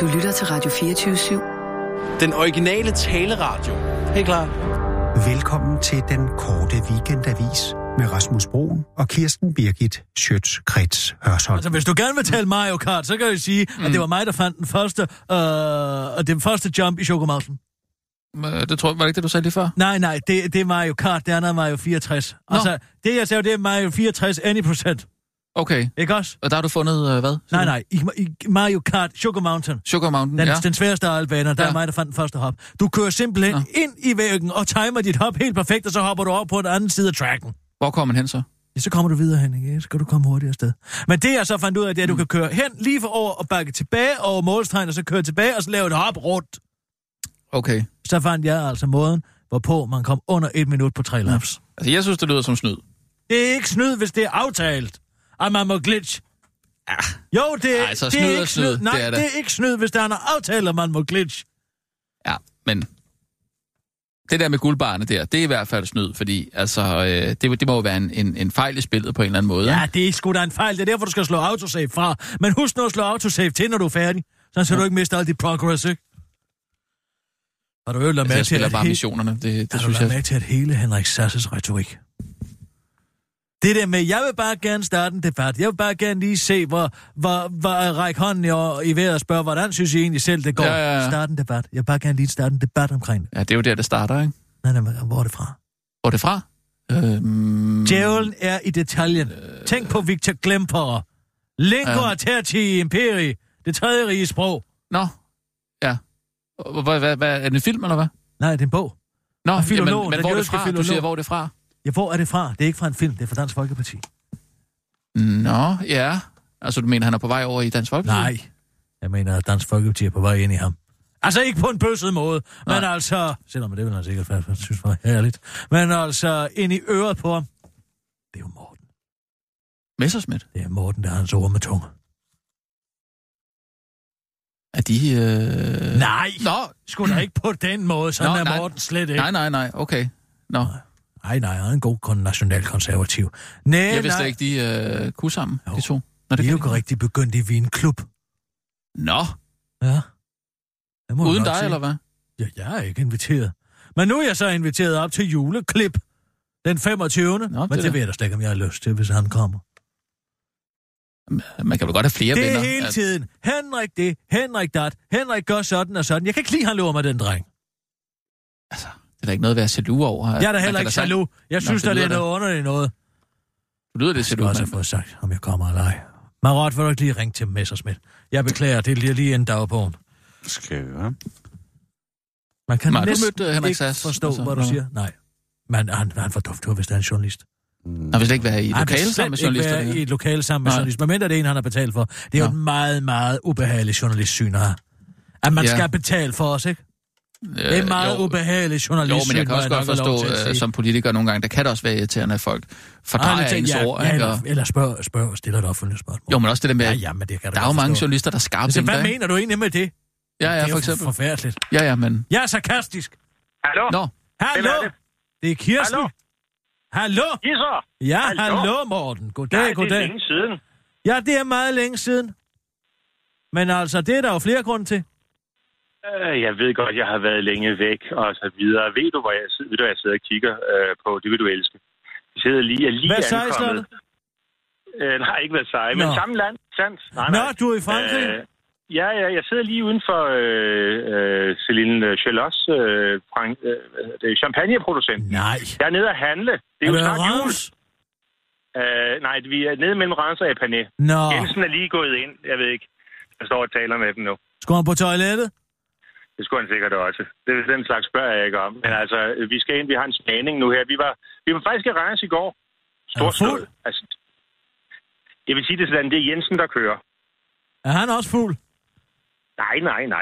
Du lytter til Radio 24/7. Den originale taleradio. Helt klar. Velkommen til den korte weekendavis med Rasmus Broen og Kirsten Birgit Schøtz-Krids Hørsholm. Altså, hvis du gerne vil tale Mario Kart, så kan jeg sige, at det var mig, der fandt den første jump i chokomausen. Det tror jeg, var det ikke det, du sagde lige før? Nej, det er Mario Kart, det andet er Mario 64. Nå. Altså, det jeg sagde, det er Mario 64 any%. Okay. Ikke også? Og der har du fundet hvad? Nej. I Mario Kart Sugar Mountain, den, ja. Den sværeste af alle baner. Der er mig, der fandt den første hop. Du kører simpelthen ind i væggen og timer dit hop helt perfekt, og så hopper du over på den anden side af tracken. Hvor kommer man hen så? Ja, så kommer du videre hen, ikke? Så kan du komme hurtigere afsted. Men det, jeg så fandt ud af, det er, at du kan køre hen lige forover og bakke tilbage over målstregen, og så køre tilbage, og så lave et hop rundt. Okay. Så fandt jeg altså måden, hvorpå man kom under 1 minut på 3 laps. Altså, jeg synes, det lyder som snyd. Det er ikke snyd, hvis det er aftalt. At man må glitch. Ja. Jo, det er ikke snyd. Nej, det er ikke snyd, hvis der er noget aftale, man må glitch. Ja, men det der med guldbarne der, det er i hvert fald snyd, fordi altså, det må jo være en fejl i spillet på en eller anden måde. Ja, det er sgu da en fejl. Det er derfor, du skal slå autosave fra. Men husk nu at slå autosave til, når du er færdig. Så du ikke mister alt dit progress, ikke? Har du øvrigt altså, til, at bare missionerne. Det synes jeg. Med til at hele Henrik Sass' retorik? Det der med, jeg vil bare gerne starte en debat. Jeg vil bare gerne lige se, hvor række hånden i vejret og spørge, hvordan synes I egentlig selv, det går? Ja. Starte en debat. Jeg vil bare gerne lige starte en debat omkring det. Ja, det er jo der, det starter, ikke? Nej, hvor er det fra? Hvor er det fra? Djævlen er i detaljen. Tænk på Victor Klemperer. Lingua tertii imperii. Det tredje rige sprog. Nå, ja. Hvad, er det en film, eller hvad? Nej, det er en bog. Nå, en filolog, men hvor er det fra? Du siger, hvor er det fra? Ja, hvor er det fra? Det er ikke fra en film, det er fra Dansk Folkeparti. Nå, ja. Altså, du mener, han er på vej over i Dansk Folkeparti? Nej. Jeg mener, at Dansk Folkeparti er på vej ind i ham. Altså, ikke på en bøsset måde, men altså... Selvom det vil han sikkert være, for jeg synes, det var herligt. Men altså, ind i øret på ham. Det er jo Morten. Messerschmidt? Det er Morten, der har hans ord med tunge. Er de... Nej! Nå! Sgu da ikke på den måde, sådan er Morten slet ikke. Nej, okay. Nå. Nej, han er en god nationalkonservativ. Jeg vidste ikke, de kunne sammen, jo. De to. Nå, det er jo rigtig begyndt i vinklub. Nå. Ja. Uden dig, eller hvad? Ja, jeg er ikke inviteret. Men nu er jeg så inviteret op til juleklip den 25. Nå, men det ved jeg da slet ikke, om jeg har lyst til, hvis han kommer. Man kan vel godt have flere venner. Det er venner, hele tiden. Henrik det, Henrik dat, Henrik gør sådan og sådan. Jeg kan ikke lide, han lover mig den dreng. Altså... Det er da ikke noget at være jaloux over. Jeg er da heller ikke jaloux. Jeg synes, der er noget underligt noget. Du lyder det jaloux, mand. Jeg skal også have fået sagt, om jeg kommer eller ej. Marot, vil du ikke lige ringe til Messerschmidt? Jeg beklager, det er lige en dagbogen. Skøver. Man kan næsten ikke forstå, hvad du siger. Nej, men han får duftur, hvis der er en journalist. Han vil slet ikke være i lokale sammen med journalister. Han vil ikke være i lokale sammen med journalister. Men mindre det er en, han har betalt for. Det er jo et meget, meget ubehageligt journalistsyn her. At man skal betale for os, ikke? Det er meget ubehageligt journalistisk. Jo, men jeg kan også godt forstå, som politiker nogle gange, der kan det også være irriterende, at folk fordrejer ens ord. Ja, eller spørg og stiller et offentligt spørgsmål. Jo, men også det der med, der er jo mange journalister, der skarper dem. Hvad mener du egentlig med det? Ja, for eksempel. Det er jo forfærdeligt. Ja, men... Jeg er sarkastisk. Hallo? Nå. Hallo? Det er Kirsten. Hallo? Kisser? Ja, hallo Morten. Goddag. Det er længe siden. Ja, det er meget længe siden. Men altså, det er der jo flere grunde til. Jeg ved godt, jeg har været længe væk, og så videre. Ved du, hvor jeg sidder og kigger på? Det vil du elske. Jeg sidder lige, jeg er ankommet. Nej, ikke været sej, men samme land. Sandt. Nå, du er i Frankrig? Ja, jeg sidder lige uden for Céline Chalos, champagneproducent. Nej. Jeg er nede at handle. Det er jo snart jul. Nej, vi er nede mellem Rens og Epanay. Nå. Jensen er lige gået ind, jeg ved ikke. Jeg står og taler med dem nu. Skal han på toilettet? Det skulle han sikkert også. Det er den slags spørg, jeg ikke om. Men altså, vi skal ind. Vi har en spænding nu her. Vi var faktisk i Randers i går. Stort fuld? Altså, jeg vil sige det sådan, det er Jensen, der kører. Er han også fuld? Nej.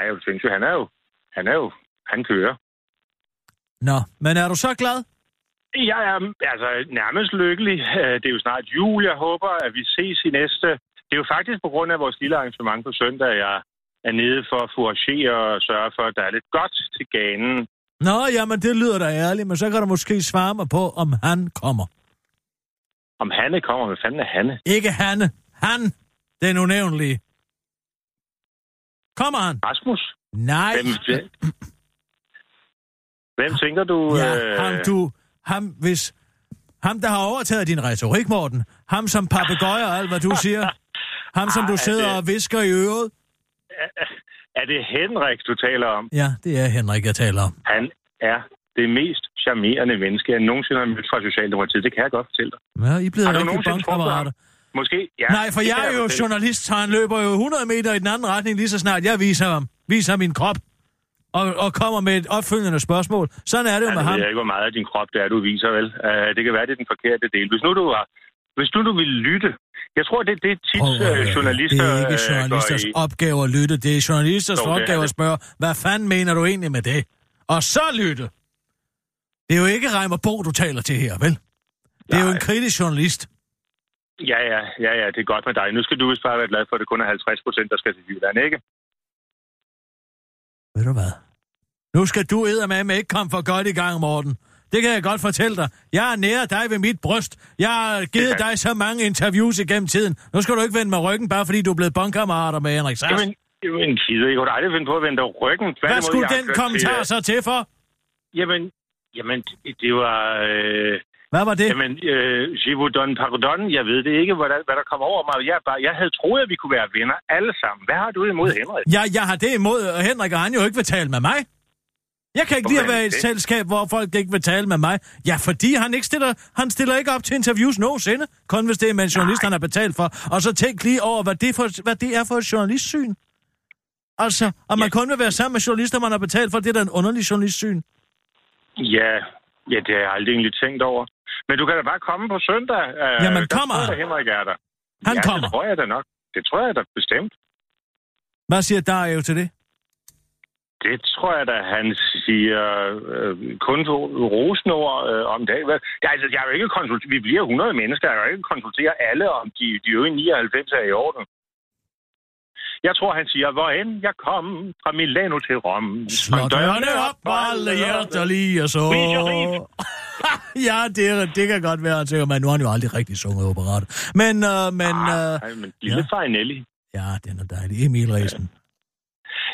Jeg synes jo, han er jo. Han kører. Nå, men er du så glad? Jeg er altså nærmest lykkelig. Det er jo snart jul. Jeg håber, at vi ses i næste... Det er jo faktisk på grund af vores lille arrangement på søndag, jeg er nede for at foragere og sørge for, at der er lidt godt til ganen. Nå, jamen det lyder da ærligt, men så kan du måske svare mig på, om han kommer. Om Hanne kommer? Hvad fanden er Hanne? Ikke Hanne. Han. Den unævnlige. Kommer han? Rasmus? Nej. Hvem tænker du? Ja, ham, der har overtaget din retorik, Morten. Ham som papegøjer og alt, hvad du siger. Ham, som du sidder og visker i øret. Er det Henrik, du taler om? Ja, det er Henrik, jeg taler om. Han er det mest charmerende menneske, jeg nogensinde har mødt fra Socialdemokratiet. Det kan jeg godt fortælle dig. Ja, I bliver rigtig bankkammerater. Måske, ja. Nej, for jeg er jo journalist, så han løber jo 100 meter i den anden retning, lige så snart jeg viser min krop og kommer med et opfølgende spørgsmål. Sådan er det jo med ham. Jeg ved ikke, hvor meget af din krop det er, du viser, vel? Det kan være, det er den forkerte del. Hvis nu du vil lytte, jeg tror, det er det tit journalister... Det er ikke journalisters opgave at lytte. Det er journalisters opgave at spørge, hvad fanden mener du egentlig med det? Og så lytte! Det er jo ikke Reimer Bo, du taler til her, vel? Det er jo en kritisk journalist. Ja, det er godt med dig. Nu skal du vist bare være glad for, at det kun er 50%, der skal til Jylland, ikke? Ved du hvad? Nu skal du eddermame ikke komme for godt i gang, Morten. Det kan jeg godt fortælle dig. Jeg er nære dig ved mit bryst. Jeg har givet dig så mange interviews igennem tiden. Nu skal du ikke vende med ryggen, bare fordi du er blevet bondkammerater med Henrik Sass. Jamen, det er jo en kide. Jeg kunne aldrig finde på at vende ryggen. Hvad skulle den kommentar så til for? Jamen, det var... Hvad var det? Jamen, je vous donne pardon. Jeg ved det ikke, hvad der kom over mig. Jeg havde troet, at vi kunne være venner alle sammen. Hvad har du imod Henrik? Ja, jeg har det imod, og Henrik og han jo ikke vil tale med mig. Jeg kan ikke lide at være i et selskab, hvor folk ikke vil tale med mig. Ja, fordi han stiller ikke op til interviews nogensinde, kun hvis det er med en journalist, han har betalt for. Og så tænk lige over, hvad det er for et journalistsyn. Altså, om man kun vil være sammen med journalister, man har betalt for, det er da en underlig journalistsyn. Ja, det har jeg aldrig egentlig tænkt over. Men du kan da bare komme på søndag. Jamen, kommer han? Han kommer. Det tror jeg da nok. Det tror jeg da bestemt. Hvad siger Dario til det? Det tror jeg da, han siger kun rosende ord om dag. Jeg er jo ikke vi bliver 100 mennesker. Jeg kan jo ikke konsultere alle, om de øvrige 99 er i orden. Jeg tror, han siger, hvorhen jeg kom fra Milano til Rom. Slå dørene op, alle hjertelige og så... Ja, det kan godt være, at man nu har han jo aldrig rigtig sunget operater. Men lille Farinelli. Ja, den er dejlig. Emil Reisen.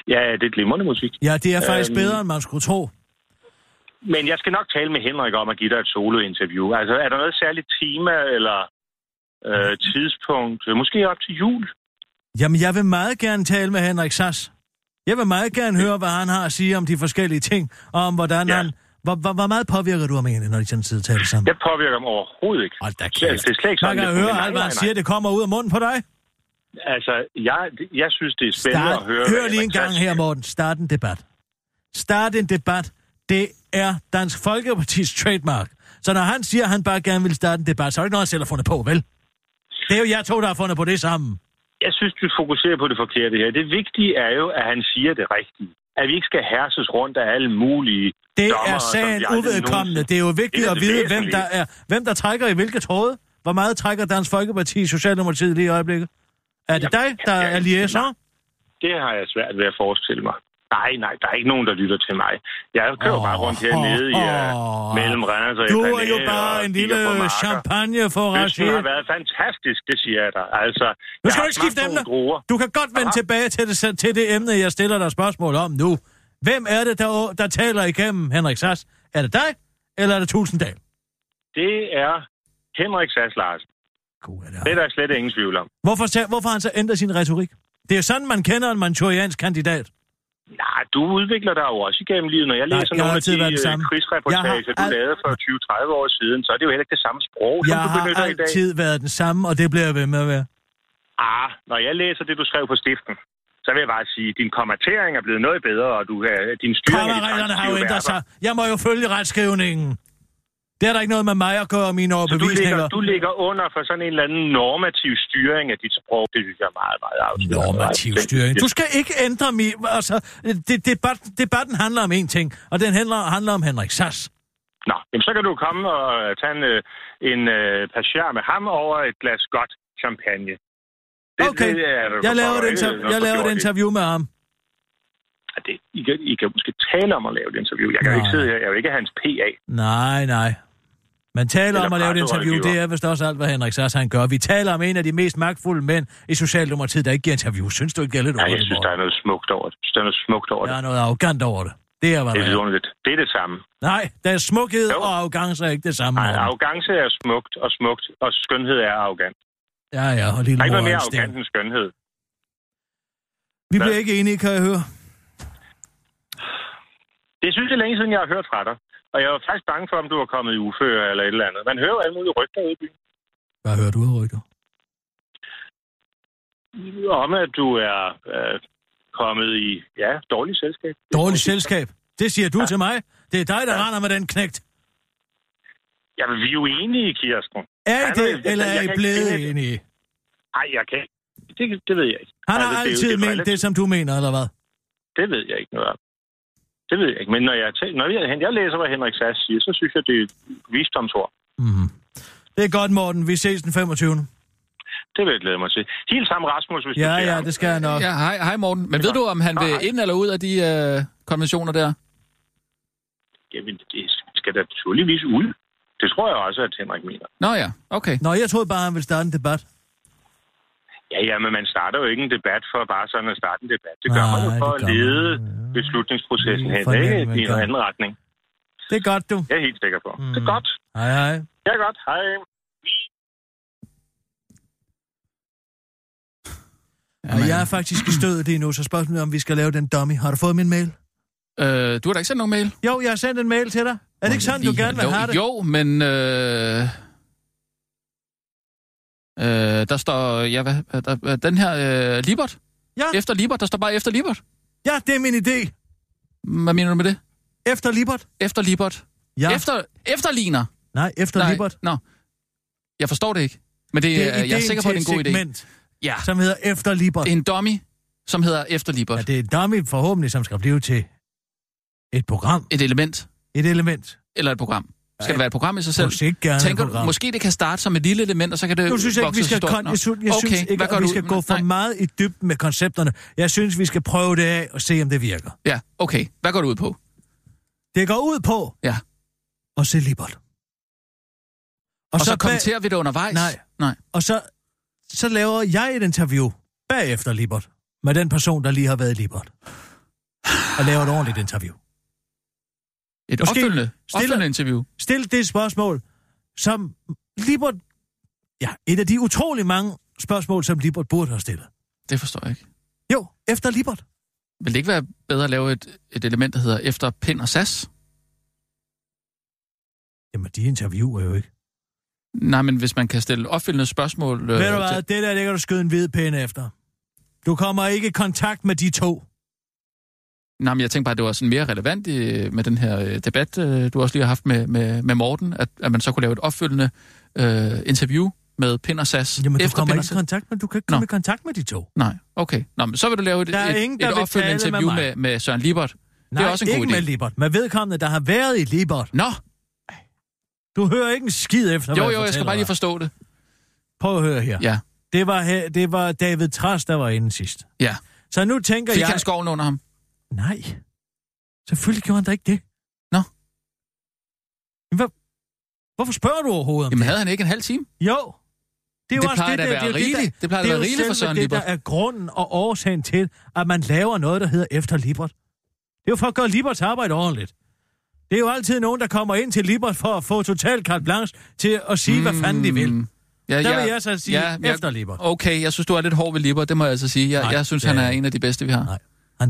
Ja, det er glimrende musik. Ja, det er faktisk bedre, end man skulle tro. Men jeg skal nok tale med Henrik om at give dig et solointerview. Altså, er der noget særligt tema eller tidspunkt? Måske op til jul? Jamen, jeg vil meget gerne tale med Henrik Sass. Jeg vil meget gerne høre, hvad han har at sige om de forskellige ting, og om hvordan han... Hvor meget påvirker du ham egentlig, når de sådan sidder og taler sammen? Jeg påvirker ham overhovedet ikke. Hold da kæft. Man kan høre alt, hvad han siger, det kommer ud af munden på dig. Altså, jeg synes, det er spændende at høre... Hør lige en gang her, Morten. Start en debat. Det er Dansk Folkepartis trademark. Så når han siger, at han bare gerne vil starte en debat, så er det ikke noget, han selv har fundet på, vel? Det er jo jer to, der har fundet på det sammen. Jeg synes, du fokuserer på det forkerte her. Det vigtige er jo, at han siger det rigtige. At vi ikke skal herses rundt af alle mulige dommer. Det er sagen uvedkommende. Det er jo vigtigt at vide, hvem der trækker i hvilke tråde. Hvor meget trækker Dansk Folkeparti i Socialdemokratiet lige i øjeblikket? Er det dig, der er liaison? Det har jeg svært ved at forestille mig. Nej, der er ikke nogen, der lytter til mig. Jeg kører bare rundt hernede mellem Randers og... Du er jo bare en lille champagne for Rashid. Det har været fantastisk, det siger jeg dig. Altså, nu skal du ikke skifte emner. Du kan godt vende tilbage til det emne, jeg stiller dig spørgsmål om nu. Hvem er det, der taler igennem Henrik Sass? Er det dig, eller er det Tulsendal? Det er Henrik Sass Larsen. Det er der slet ingen tvivl om. Hvorfor han så ændrer sin retorik? Det er sådan, man kender en manchuriansk kandidat. Nej, du udvikler dig jo også igennem livet. Når jeg læser nogle af de krigsreportager, du lavede for 20-30 år siden, så er det jo heller ikke det samme sprog, som du benytter i dag. Jeg har altid været den samme, og det bliver jeg ved med at være. Når jeg læser det, du skrev på stiften, så vil jeg bare sige, at din kommentering er blevet noget bedre, og din styring... Kommerreglerne har jo ændret sig. Jeg må jo følge retskrivningen. Det er der ikke noget med mig at gøre, mine overbevisninger. Så du ligger under for sådan en eller anden normativ styring af dit sprog. Det synes jeg er meget, meget afsløret. Normativ styring. Du skal ikke ændre mig. Altså, debatten handler om én ting, og den handler om Henrik Sass. Nå, jamen, så kan du komme og tage en passager med ham over et glas godt champagne. Jeg laver et interview med ham. I kan måske tale om at lave et interview. Jeg kan ikke sidde her. Jeg vil ikke have hans PA. Nej. Man taler om at lave et interview, det er vist også alt, hvad Henrik Sass han gør. Vi taler om en af de mest magtfulde mænd i Socialdemokratiet, der ikke giver interview. Synes du ikke, det er lidt overordnet? Nej, jeg synes, der er noget smukt over det. Der er noget arrogant over det. Det er, hvad det er. Det er det samme. Nej, der er smukhed, jo. Og arrogance er ikke det samme. Nej, arrogance er smukt og smukt, og skønhed er arrogant. Ja, ja, og lille mor. Der er ikke noget mere arrogant end skønhed. Vi bliver ikke enige, kan jeg høre. Det synes jeg længe siden, jeg har hørt fra dig. Og jeg var faktisk bange for, om du var kommet i uføre eller et eller andet. Man hører jo alle mulige rygter ude i byen. Hvad hører du af rygter? Om at du er kommet i, ja, dårligt selskab. Dårligt selskab? Det siger du til mig. Det er dig, der render med den knægt. Jamen, vi er jo enige, Kirsten. Er I det, eller er I blevet enige? Nej, jeg kan ikke. Det ved jeg ikke. Han har altid ment det, som du mener, eller hvad? Det ved jeg ikke noget om. Det ved jeg ikke, men når jeg læser, hvad Henrik Sass siger, så synes jeg, det er et visdomsord. Mm. Det er godt, Morten. Vi ses den 25. Det vil jeg glæde mig til. Helt sammen Rasmus, hvis du ser ham. Det skal jeg nok. Ja, hej Morten. Men ved du, om han vil ind eller ud af de konventioner der? Jamen, det skal da naturligvis ud. Det tror jeg også, at Henrik mener. Nå ja, okay. Nå, jeg troede bare, han ville starte en debat. Ja, men man starter jo ikke en debat for bare sådan at starte en debat. Det gør man jo for at lede beslutningsprocessen hen. Det er ikke i en anden retning. Det er godt, du. Jeg er helt sikker på. Mm. Det er godt. Hej. Det er godt. Hej. Ja, jeg er faktisk i stødet lige nu, så spørgsmålet om vi skal lave den dummy. Har du fået min mail? Du har da ikke sendt nogen mail? Jo, jeg har sendt en mail til dig. Er det ikke sådan, du gerne vil have det? Jo, men... der står, den her Lippert. Ja. Efter Lippert, der står bare efter Lippert. Ja, det er min idé. Hvad mener du med det? Efter Lippert. Efter Lippert. Ja. Efterligner. Nej, efter Lippert. Nå. Jeg forstår det ikke. Men det er jeg er sikker på, at det er en god segment, idé. Ja. Som hedder efter Lippert. En dummy, som hedder efter Lippert. Ja, det er en dummy forhåbentlig, som skal blive til et program. Et element. Et element. Eller et program. Skal det være et program i sig selv? Tænker du, måske det kan starte som et lille element, og så kan det vokse sig stort. Jeg synes ikke, at vi skal gå for meget i dybden med koncepterne. Jeg synes, vi skal prøve det af og se, om det virker. Ja, okay. Hvad går det ud på? Det går ud på at se Lippert. Og så kommenterer vi det undervejs? Nej. Og så laver jeg et interview bagefter Lippert med den person, der lige har været i Lippert. Og laver et ordentligt interview. Et opfølgende interview. Stil det spørgsmål, som Lippert... Ja, et af de utrolig mange spørgsmål, som Lippert burde have stillet. Det forstår jeg ikke. Jo, efter Lippert. Vil det ikke være bedre at lave et element, der hedder efter Pind og Sass? Jamen, de interviewer jo ikke. Nej, men hvis man kan stille opfølgende spørgsmål... Ved du hvad, det der, det kan du skyde en hvid pind efter. Du kommer ikke i kontakt med de to. Nej, men jeg tænkte bare, at det var sådan mere relevant med den her debat, du også lige har haft med Morten, at man så kunne lave et opfølgende interview med Pind og Sass. Jamen, du kommer ikke i kontakt med, du kan ikke komme i kontakt med de to. Nej, okay. Nå, men så vil du lave et opfølgende interview med Søren Lippert. Nej, det er også en god idé. Ikke med Lippert, men vedkommende, der har været i Lippert. Nå! Du hører ikke en skid efter, hvad jeg fortæller dig. Jeg skal bare lige forstå det. Prøv at høre her. Ja. Det var David Træs, der var inde sidst. Ja. Så nu tænker jeg... Fik han skoven under ham? Nej. Selvfølgelig gjorde han da ikke det. Nå. Men hvorfor spørger du overhovedet om det? Jamen havde han ikke en halv time? Jo. Det plejer da at være rigeligt. Det plejer at være rigeligt for Søren Lippert. Det der er grunden og årsagen til, at man laver noget, der hedder efter Lippert. Det er jo for at gøre Lipperts arbejde ordentligt. Det er jo altid nogen, der kommer ind til Lippert for at få total carte blanche til at sige, hvad fanden de vil. Ja, der vil jeg så sige efter Lippert. Okay, jeg synes, du er lidt hård ved Lippert, det må jeg altså sige. Jeg synes, han er en af de bedste, vi har. Nej. Han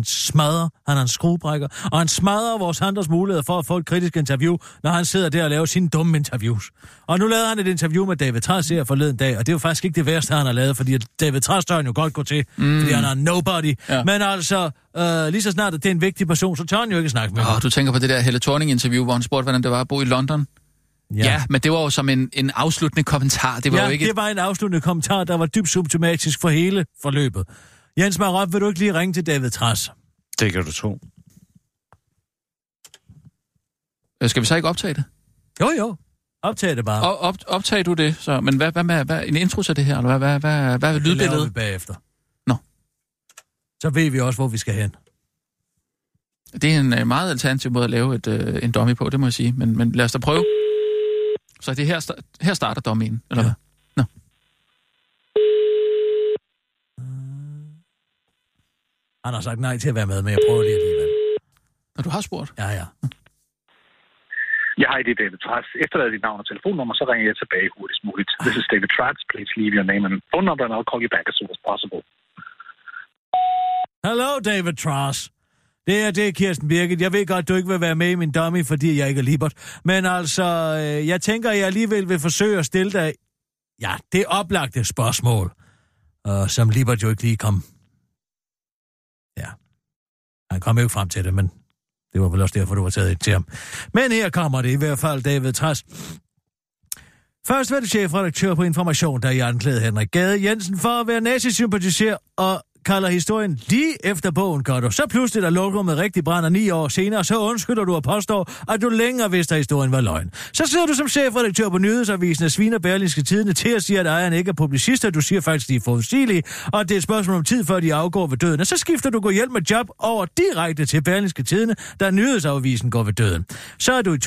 er en skruebrækker, og han smadrer vores andres muligheder for at få et kritisk interview, når han sidder der og laver sine dumme interviews. Og nu lavede han et interview med David Træs her forleden dag, og det er jo faktisk ikke det værste, han har lavet, fordi David Træs tør han jo godt gå til, fordi han er nobody. Ja. Men altså, lige så snart at det er en vigtig person, så tør han jo ikke snakke med ham. Du tænker på det der Helle Thorning-interview, hvor han spurgte, hvordan det var at bo i London? Ja, men det var jo som en afsluttende kommentar. Det var jo ikke... det var en afsluttende kommentar, der var dybt symptomatisk for hele forløbet. Jens Marop, vil du ikke lige ringe til David Træs? Det kan du tro. Skal vi så ikke optage det? Jo. Optage det bare. Optager du det, så? Men hvad en intro til det her? Eller hvad vil lydbilledet? Det laver vi bagefter. Nå. Så ved vi også, hvor vi skal hen. Det er en meget alternativ måde at lave en dummy på, det må jeg sige. Men lad os da prøve. Så det her starter dommen, eller hvad? Nå. Han har sagt nej til at være med, men jeg prøver lige alligevel. Og du har spurgt? Ja. Jeg har det David Træs. Efterlad dit navn og telefonnummer, så ringer jeg tilbage hurtigst muligt. This is David Træs. Please leave your name and phone number, and I'll call you back as soon as possible. Hello, David Træs. Det er Kirsten Birgit. Jeg ved godt, du ikke vil være med i min dummy, fordi jeg ikke er Lippert. Men altså, jeg tænker, jeg alligevel vil forsøge at stille dig... Ja, det oplagte spørgsmål, som Lippert jo ikke lige kom... Ja, han kom jo ikke frem til det, men det var vel også derfor, du var taget ind til ham. Men her kommer det i hvert fald, David Træs. Først var det chefredaktør på Information, der i anklagede Henrik Gade Jensen for at være nazisympatiser og... kalder historien lige efter bogen, gør du. Så pludselig, der lokrummet rigtig brænder 9 år senere, så undskylder du og påstår, at du længere vidste, at historien var løgn. Så sidder du som chefredaktør på nyhedsavisen og sviner Berlingske Tidende til at sige, at ejeren ikke er publicister. Du siger faktisk, de er forudsigelige, og at det er et spørgsmål om tid, før de afgår ved døden. Og så skifter du gå hjælp med job over direkte til Berlingske Tidende, da nyhedsavisen går ved døden. Så er du i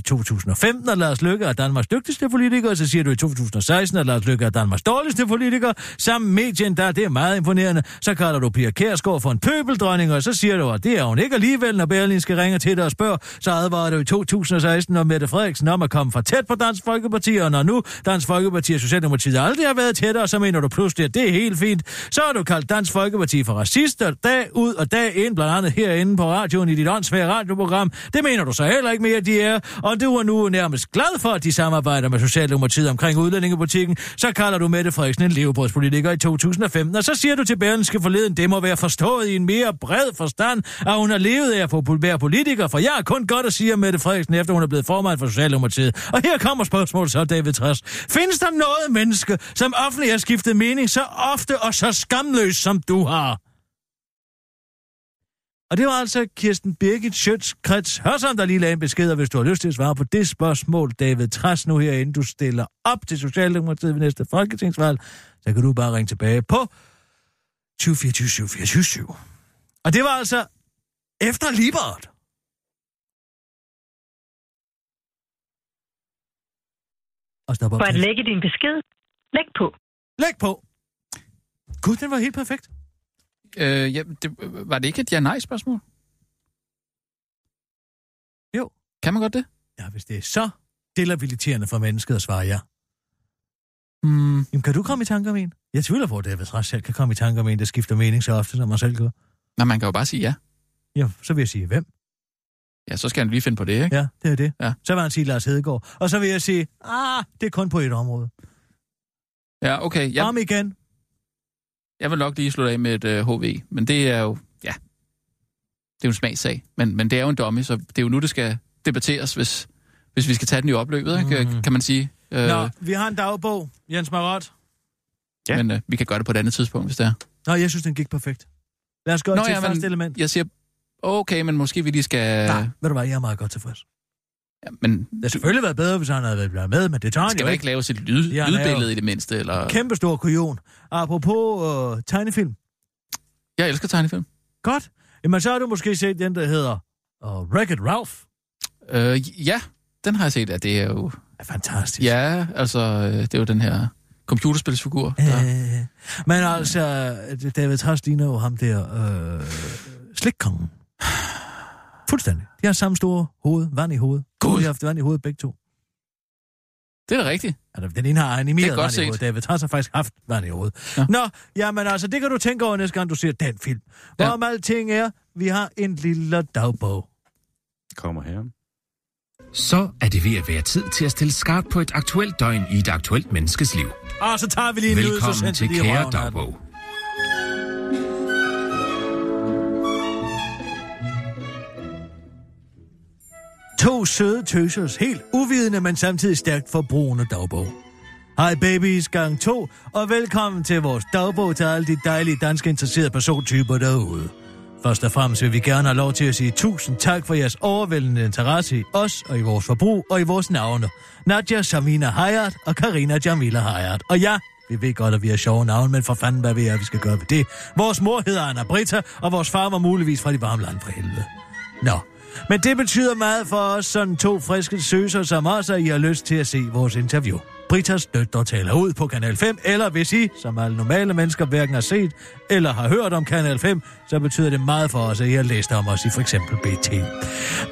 2015, at Lars Løkke er Danmarks dygtigste politiker, og så siger du i 2016, at Lars Løkke er Danmarks dårligste politiker. Sammen medien, der det er meget imponerende, så kalder du Pia Kjærsgaard for en pøbeldronning, og så siger du, at det er hun ikke alligevel, når Berlingske ringer til dig og spørger, så advarer du i 2016 om Mette Frederiksen om at komme for tæt på Dansk Folkeparti, og når nu Dansk Folkeparti og Socialdemokratiet aldrig har været tættere, så mener du pludselig, at det er helt fint. Så har du kaldt Dansk Folkeparti for racister dag ud og dag ind, blandt andet herinde på radioen i dit åndssvage radioprogram. Det mener du så heller ikke mere, de er, og du er nu nærmest glad for, at de samarbejder med Socialdemokratiet omkring udlændingepolitikken. Så kalder du Mette Frederiksen en levebrødspolitiker i 2015, og så siger du til Berlingske forleden, det må være forstået i en mere bred forstand, at hun har levet af at få populær politikere, for jeg er kun godt at sige om Mette Frederiksen, efter hun er blevet formand for Socialdemokratiet. Og her kommer spørgsmålet så, David Træs. Findes der noget menneske, som offentligt har skiftet mening så ofte og så skamløst, som du har? Og det var altså Kirsten Birgit Schøtz-Krids. Hør sammen, der lige lagde en besked, og hvis du har lyst til at svare på det spørgsmål, David Træs, nu herinde, du stiller op til Socialdemokratiet ved næste folketingsvalg, så kan du bare ringe tilbage på 24/7. Og det var altså efter Lippert. For at lægge din besked. Læg på. Gud, den var helt perfekt. Var det ikke et ja-nej-spørgsmål? Jo. Kan man godt det? Ja, hvis det er så delerbiliterende for mennesket at svare ja. Jamen, kan du komme i tanke om en? Jeg tvivler på, at David Træs selv kan komme i tanke om en, der skifter mening så ofte, som man selv gør. Nej, man kan jo bare sige ja. Ja, så vil jeg sige, hvem? Ja, så skal han lige finde på det, ikke? Ja, det er det. Ja. Så vil han sige Lars Hedegaard. Og så vil jeg sige, det er kun på et område. Ja, okay. Kom igen. Jeg vil nok lige slutte af med et HV, men det er jo, ja, det er jo en smagssag. Men det er jo en dummy, så det er jo nu, det skal debatteres, hvis vi skal tage den i opløbet, ikke? Kan man sige. Nå, vi har en dagbog, Jens Marot. Ja. Men vi kan gøre det på et andet tidspunkt, hvis det er. Nå, jeg synes, den gik perfekt. Lad os gå til første element. Jeg siger, okay, men måske vi lige skal... Nej, ved du hvad, jeg er meget godt tilfreds. Ja, men... Det har selvfølgelig været bedre, hvis han havde været med, men det tager han jo ikke. Skal jo ikke lave sit lydbillede i det mindste, eller... Kæmpe stor kujon. Apropos tegnefilm. Jeg elsker tegnefilm. Godt. Jamen, så har du måske set den, der hedder Wreck-It Ralph. Ja, den har jeg set, at det er jo... Fantastisk. Ja, altså, det er jo den her computerspilsfigur. Der... Men altså, David Træs ligner jo ham der, slikkongen. Fuldstændig. De har samme store hoved, vand i hovedet. God. De har haft vand i hovedet begge to. Det er da rigtigt. Altså, den ene har animeret vand i hovedet. David Træs har faktisk haft vand i hovedet. Ja. Nå, jamen altså, det kan du tænke over næste gang, du ser den film. Hvorom alting er, vi har en lille dagbog. Kommer her. Så er det ved at være tid til at stille skarpt på et aktuelt døgn i et aktuelt menneskes liv. Og så tager vi lige en velkommen til Kære Dagbog. To søde tøsers, helt uvidende, men samtidig stærkt forbrugende dagbog. Hej babies gang 2, og velkommen til vores dagbog til alle de dejlige dansk interesserede persontyper derude. Først og fremmest vil vi gerne have lov til at sige 1000 tak for jeres overvældende interesse i os og i vores forbrug og i vores navne. Nadia Samina Hayat og Karina Jamila Hayat. Og ja, vi ved godt, at vi har sjove navne, men for fanden, hvad ved jeg, vi skal gøre ved det? Vores mor hedder Anna-Britta, og vores far var muligvis fra de varme lande for helvede. Nå, Men det betyder meget for os, sådan to friske søser som os, at I har lyst til at se vores interview. Britas døtre taler ud på Kanal 5, eller hvis I, som alle normale mennesker, hverken har set eller har hørt om Kanal 5, så betyder det meget for os, at I har læst om os i for eksempel BT.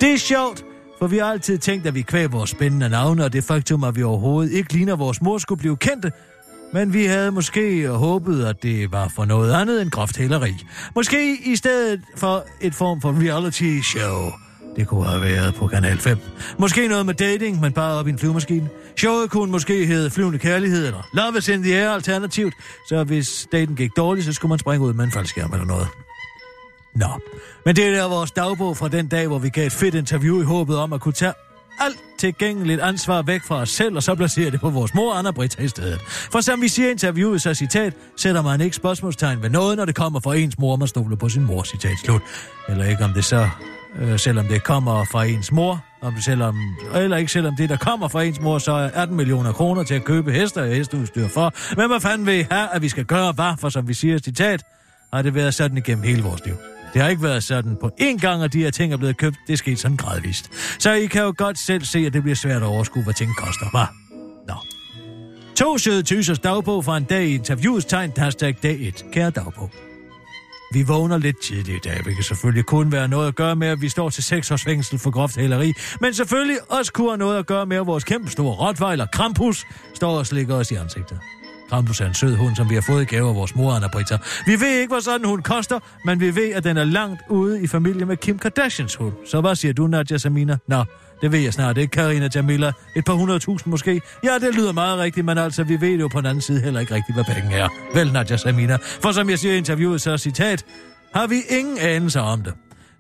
Det er sjovt, for vi har altid tænkt, at vi kvæg vores spændende navne, og det faktum, at vi overhovedet ikke ligner vores mor, skulle blive kendte. Men vi havde måske håbet, at det var for noget andet end groft hæleri. Måske i stedet for et form for reality show. Det kunne have været på Kanal 5. Måske noget med dating, men bare op i en flyvemaskine. Showet kunne måske hedde Flyvende Kærlighed eller Love is in the Air alternativt. Så hvis daten gik dårligt, så skulle man springe ud med en faldskærm eller noget. Nå, men det er der vores dagbog fra den dag, hvor vi gav et fedt interview i håbet om at kunne tage alt tilgængeligt ansvar væk fra os selv, og så placerer det på vores mor, Anna-Britta, i stedet. For som vi siger i interviewet, så citat, sætter man ikke spørgsmålstegn ved noget, når det kommer fra ens mor, man stoler på sin mor, citat slut. Eller ikke om det så, selvom det kommer fra ens mor, eller ikke selvom det, der kommer fra ens mor, så er 18 millioner kroner til at købe hester og hesteudstyr for. Men hvad fanden vil I have, at vi skal gøre hvad? For som vi siger, citat, har det været sådan igennem hele vores liv. Det har ikke været sådan på én gang, at de her ting er blevet købt. Det er sket sådan gradvist. Så I kan jo godt selv se, at det bliver svært at overskue, hvad ting koster, hva'? Nå. To søde tysers dagbog fra en dag i interviewets tegn, #dag1. Kære dagbog. Vi vågner lidt tidligt i dag, hvilket selvfølgelig kunne være noget at gøre med, at vi står til 6 års fængsel for groft hæleri, men selvfølgelig også kunne have noget at gøre med, at vores kæmpe store rottweiler Krampus står og slikker os i ansigtet. Krampus er en sød hund, som vi har fået i gave af vores mor, Anna-Britta. Vi ved ikke, hvor sådan en hund koster, men vi ved, at den er langt ude i familie med Kim Kardashians hund. Så hvad siger du, Nadia Samina? Nå, det ved jeg snart ikke, Karina Jamila. Et par 100.000 måske? Ja, det lyder meget rigtigt, men altså, vi ved jo på den anden side heller ikke rigtigt, hvad penge er. Vel, Nadia Samina. For som jeg siger i interviewet, så citat, har vi ingen anelse om det.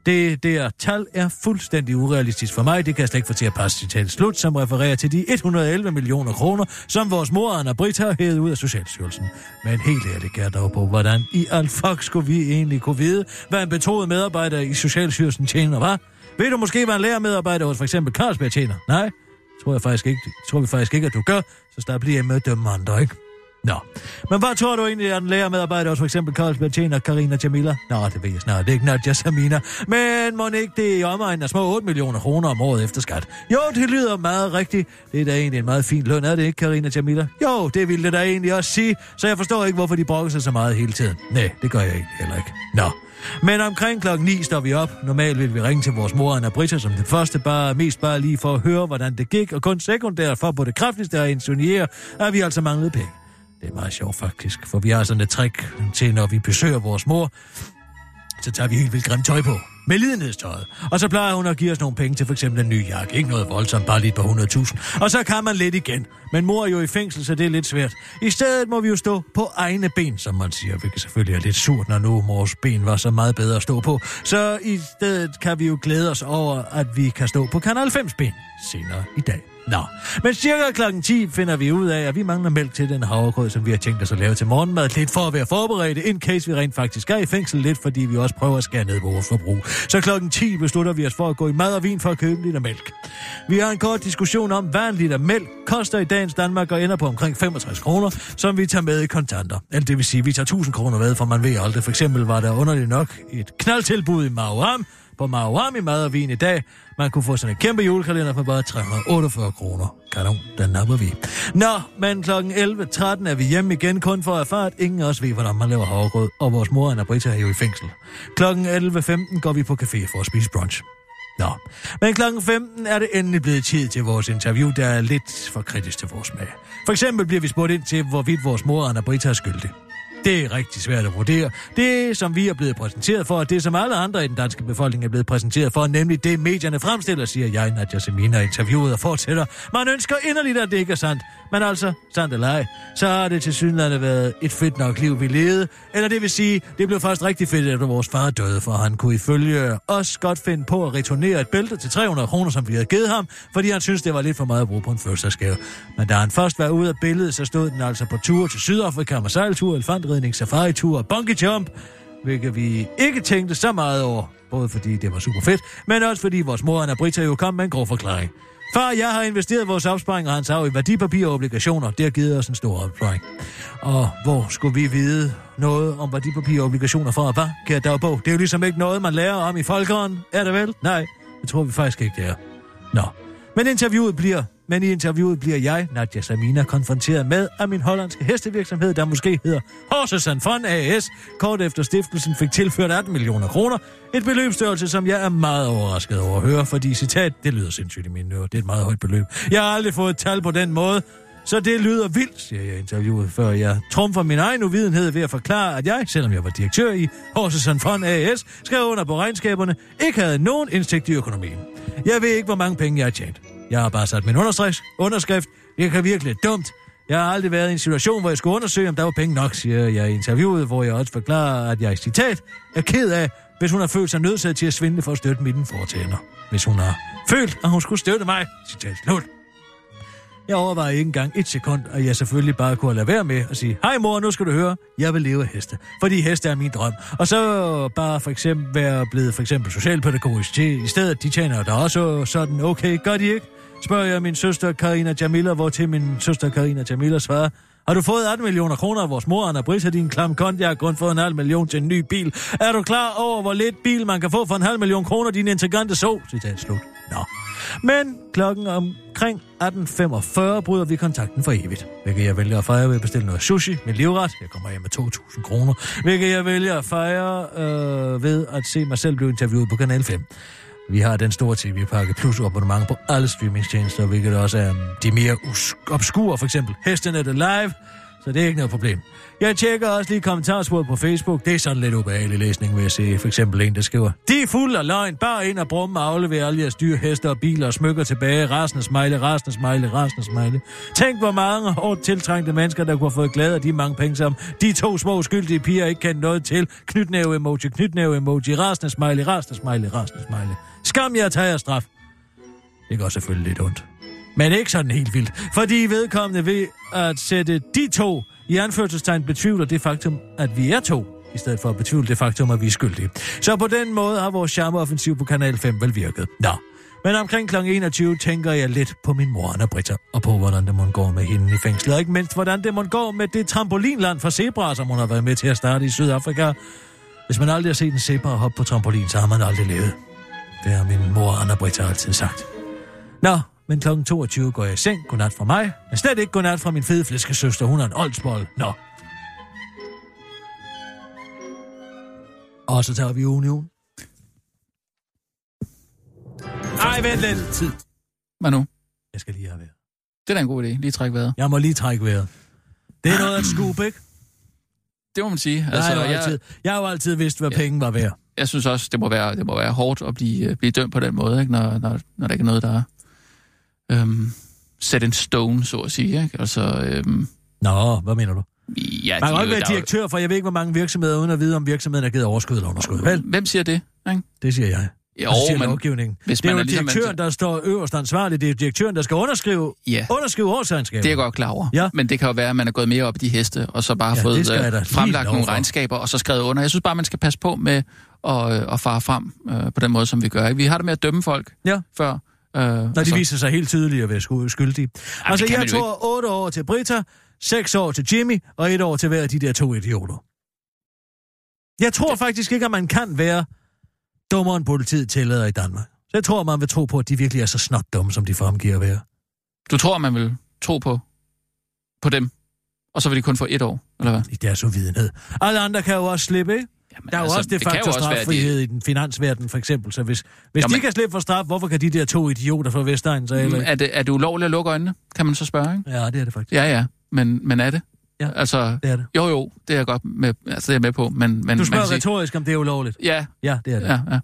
Det der tal er fuldstændig urealistisk for mig. Det kan jeg slet ikke få til at passe, citat slut, som refererer til de 111 millioner kroner, som vores mor, Anna-Britta, har hævet ud af Socialstyrelsen. Men helt ærligt, kan jeg dog på, hvordan i al fuck skulle vi egentlig kunne vide, hvad en betroet medarbejder i Socialstyrelsen tjener, hva'? Ved du måske, hvad en lærermedarbejder hos for eksempel Carlsberg tjener? Nej, tror vi faktisk ikke, at du gør, så start lige med at dømme andre, ikke? Nå, men hvad tror du egentlig, at en lærermedarbejder hos for eksempel Carlsberg tjener, Karina Jamila? Nå, det ved jeg snart ikke, Nadia Samina. Men må ikke det i omegnen af små 8 millioner kroner om året efter skat? Jo, det lyder meget rigtigt. Det er da egentlig en meget fin løn, er det ikke, Karina Jamila? Jo, det ville det da egentlig også sige, så jeg forstår ikke, hvorfor de brokker sig så meget hele tiden. Nej, det gør jeg egentlig heller ikke. Nå. Men omkring 9:00 står vi op. Normalt vil vi ringe til vores mor, Anna-Britta, som den første bare lige for at høre, hvordan det gik, og kun sekundært for på det kraftigste at insinuere, at vi altså manglede penge. Det er meget sjovt faktisk, for vi har sådan et trick til, når vi besøger vores mor, så tager vi helt vildt grimt tøj på. Med lidenhedstøjet. Og så plejer hun at give os nogle penge til for eksempel en ny jakke. Ikke noget voldsomt, bare lige på 100.000. Og så kan man lidt igen. Men mor er jo i fængsel, så det er lidt svært. I stedet må vi jo stå på egne ben, som man siger. Hvilket selvfølgelig er lidt surt, når nu mors ben var så meget bedre at stå på. Så i stedet kan vi jo glæde os over, at vi kan stå på Kanal 5's ben senere i dag. Nå, men cirka 10:00 finder vi ud af, at vi mangler mælk til den havregrød, som vi har tænkt os at lave til morgenmad. Lidt for at være forberedt, in case vi rent faktisk er i fængsel lidt, fordi vi også prøver at skære ned på vores forbrug. Så 10:00 beslutter vi os for at gå i Mad og Vin for at købe en liter mælk. Vi har en kort diskussion om, hvad en liter mælk koster i dagens Danmark og ender på omkring 65 kroner, som vi tager med i kontanter. Eller det vil sige, at vi tager 1000 kroner med, for man ved aldrig. For eksempel var der underligt nok et knaldtilbud i Mario Kart i Mad og Vin i dag. Man kunne få sådan en kæmpe julekalender for bare 348 kroner. Kanon, den napper vi. Nå, men 11:13 er vi hjemme igen, kun for at erfare, at ingen også ved, hvordan man laver havregrød, og vores mor, Anna-Britta, er jo i fængsel. 11:15 går vi på café for at spise brunch. Nå, men 15:00 er det endelig blevet tid til vores interview, der er lidt for kritisk til vores smag. For eksempel bliver vi spurgt ind til, hvorvidt vores mor, Anna-Britta, er skyldig. Det er rigtig svært at vurdere. Det, som vi er blevet præsenteret for, og det, som alle andre i den danske befolkning er blevet præsenteret for, nemlig det, medierne fremstiller, siger jeg, Nadia Semina, interviewet og fortsætter. Man ønsker inderligt, at det ikke er sandt. Men altså, sandt eller ej, så har det tilsyneladende været et fedt nok liv, vi levede. Eller det vil sige, det blev faktisk rigtig fedt, efter vores far døde, for han kunne ifølge os godt finde på at returnere et bælte til 300 kroner, som vi havde givet ham, fordi han syntes, det var lidt for meget at bruge på en fødselsdagsgave. Men da han først var ude af billedet, så stod den altså på tur til Sydafrika med sejltur, elefantridning, safaritur og bungee jump, hvilket vi ikke tænkte så meget over, både fordi det var super fedt, men også fordi vores mor, Anna-Britta, jo kom med en grov forklaring. Far, jeg har investeret vores opsparing og hans arv i værdipapirer og obligationer. Det har givet os en stor opsparing. Og hvor skulle vi vide noget om værdipapirer og obligationer fra, hva', kære dagbog? Det er jo ligesom ikke noget, man lærer om i folkeren, er det vel? Nej. Det tror vi faktisk ikke, det er. Nå. Men i interviewet bliver jeg, Nadia Samina, konfronteret med, at min hollandske hestevirksomhed, der måske hedder Horses & Fun AS, kort efter stiftelsen fik tilført 18 millioner kroner. Et beløbsstørrelse, som jeg er meget overrasket over at høre, fordi, citat, det lyder sindssygt i mine ører. Det er et meget højt beløb. Jeg har aldrig fået et tal på den måde, så det lyder vildt, siger jeg i interviewet, før jeg trumfer min egen uvidenhed ved at forklare, at jeg, selvom jeg var direktør i Horses & Fun AS, skrev under på regnskaberne, ikke havde nogen indsigt i økonomien. Jeg ved ikke, hvor mange penge jeg har tjent. Jeg har bare sat min underskrift. Det kan virkelig være dumt. Jeg har aldrig været i en situation, hvor jeg skulle undersøge, om der var penge nok, siger jeg i interviewet, hvor jeg også forklarer, at jeg, citat, er ked af, hvis hun har følt sig nødsaget til at svindle for at støtte mine foretagender. Hvis hun har følt, at hun skulle støtte mig, citat slut. Jeg overvejer ikke engang et sekund, og jeg selvfølgelig bare kunne lade være med at sige, hej mor, nu skal du høre, jeg vil leve af heste, fordi heste er min drøm. Og så bare for eksempel være blevet for eksempel socialpædagogisk til, i stedet de tjener der også sådan, okay, gør de ikke? Spørger jeg min søster Karina Jamila, hvortil min søster Karina Jamila svarer, har du fået 18 millioner kroner af vores mor, Anna-Britta, din klam konti, jeg har kun fået en halv million til en ny bil. Er du klar over, hvor lidt bil man kan få for en halv million kroner, din integrante så? Citat slut. Nå. Men klokken omkring 18.45 bryder vi kontakten for evigt, hvilket jeg vælger at fejre ved at bestille noget sushi med livret. Jeg kommer hjem med 2.000 kroner, hvilket jeg vælger at fejre ved at se mig selv blive interviewet på Kanal 5. Vi har den store tv-pakke plus abonnement på alle streamingtjenester, hvilket også er de mere obskure, for eksempel Hestenet Live, så det er ikke noget problem. Jeg tjekker også lige kommentarsporet på Facebook. Det er sådan lidt ubehagelig læsning, vil jeg se. For eksempel en, der skriver, de er fuld af løgn, bare ind og brumme og aflevere alle jeres dyre hester og biler og smykker tilbage. Rasende smile. Tænk, hvor mange hårdt tiltrængte mennesker, der kunne have fået glæde af de mange penge, som de to små skyldige piger ikke kendte noget til. Knytnæve emoji. Rasende smile. Skam jer, tager jeg straf. Det går selvfølgelig lidt ondt. Men ikke sådan helt vildt, fordi vedkommende ved at sætte de to i anførselstegn betvivler det faktum, at vi er to, i stedet for at betvivle det faktum, at vi er skyldige. Så på den måde har vores charmeoffensiv på Kanal 5 vel virket. Nå, men omkring kl. 21 tænker jeg lidt på min mor, Anna-Britta, og på, hvordan det måtte gå med hende i fængslet, og ikke mindst, hvordan det måtte gå med det trampolinland for zebra, som hun har været med til at starte i Sydafrika. Hvis man aldrig har set en zebra hoppe på trampolin, så har man aldrig levet. Det har min mor, Anna-Britta, altid sagt. Nå. Men kl. 22 går jeg i seng. Godnat fra mig. Men slet ikke godnat fra min fede flæskesøster. Hun er en oldsbold. Nå. Og så tager vi union. Ej, vent lidt. Tid. Hvad nu? Jeg skal lige have vejret. Det er da en god idé. Lige trække vejret. Jeg må lige trække vejret. Det er noget at skube, ikke? Det må man sige. Altså, jeg har jo altid vidst, hvad penge var værd. Jeg synes også, det må være hårdt at blive dømt på den måde, ikke? Når der ikke er noget, der er set in stone, så at sige, ikke? Altså, Nå, hvad mener du? Ja, man kan ikke være direktør for, jeg ved ikke, hvor mange virksomheder, uden at vide, om virksomheden har givet overskud eller underskud. Vel? Hvem siger det? Ikke? Det siger jeg. Jo, altså, siger lovgivningen. Hvis det er jo direktøren, der står øverst ansvarlig. Det er direktøren, der skal underskrive årsregnskaber. Det er godt klar over. Ja. Men det kan jo være, at man er gået mere op i de heste, og så bare fået fremlagt nogle regnskaber, og så skrevet under. Jeg synes bare, man skal passe på med at fare frem på den måde, som vi gør. Vi har det med at dømme folk før. Når de viser sig helt tydeligt at være skyldige. Ej, altså, jeg tror 8 år til Britta, 6 år til Jimmy, og 1 år til hver af de der to idioter. Jeg tror faktisk ikke, at man kan være dummere end politiet tillader i Danmark. Så jeg tror, man vil tro på, at de virkelig er så snot dumme, som de fremgiver at være. Du tror, man vil tro på dem, og så vil de kun få 1 år, eller hvad? I deres uvidenhed. Alle andre kan jo også slippe, ikke? Jamen, der er jo altså, også de facto straffrihed i den finansverden, for eksempel. Så hvis de kan slippe for straf, hvorfor kan de der to idioter fra Vestegn så heller ikke? Er det ulovligt at lukke øjnene, kan man så spørge, ikke? Ja, det er det faktisk. Ja, men er det? Ja, altså, det er det. Jo, det er jeg godt med, altså, det er med på. Men, du spørger man retorisk, om det er ulovligt? Ja, det er det. Ja.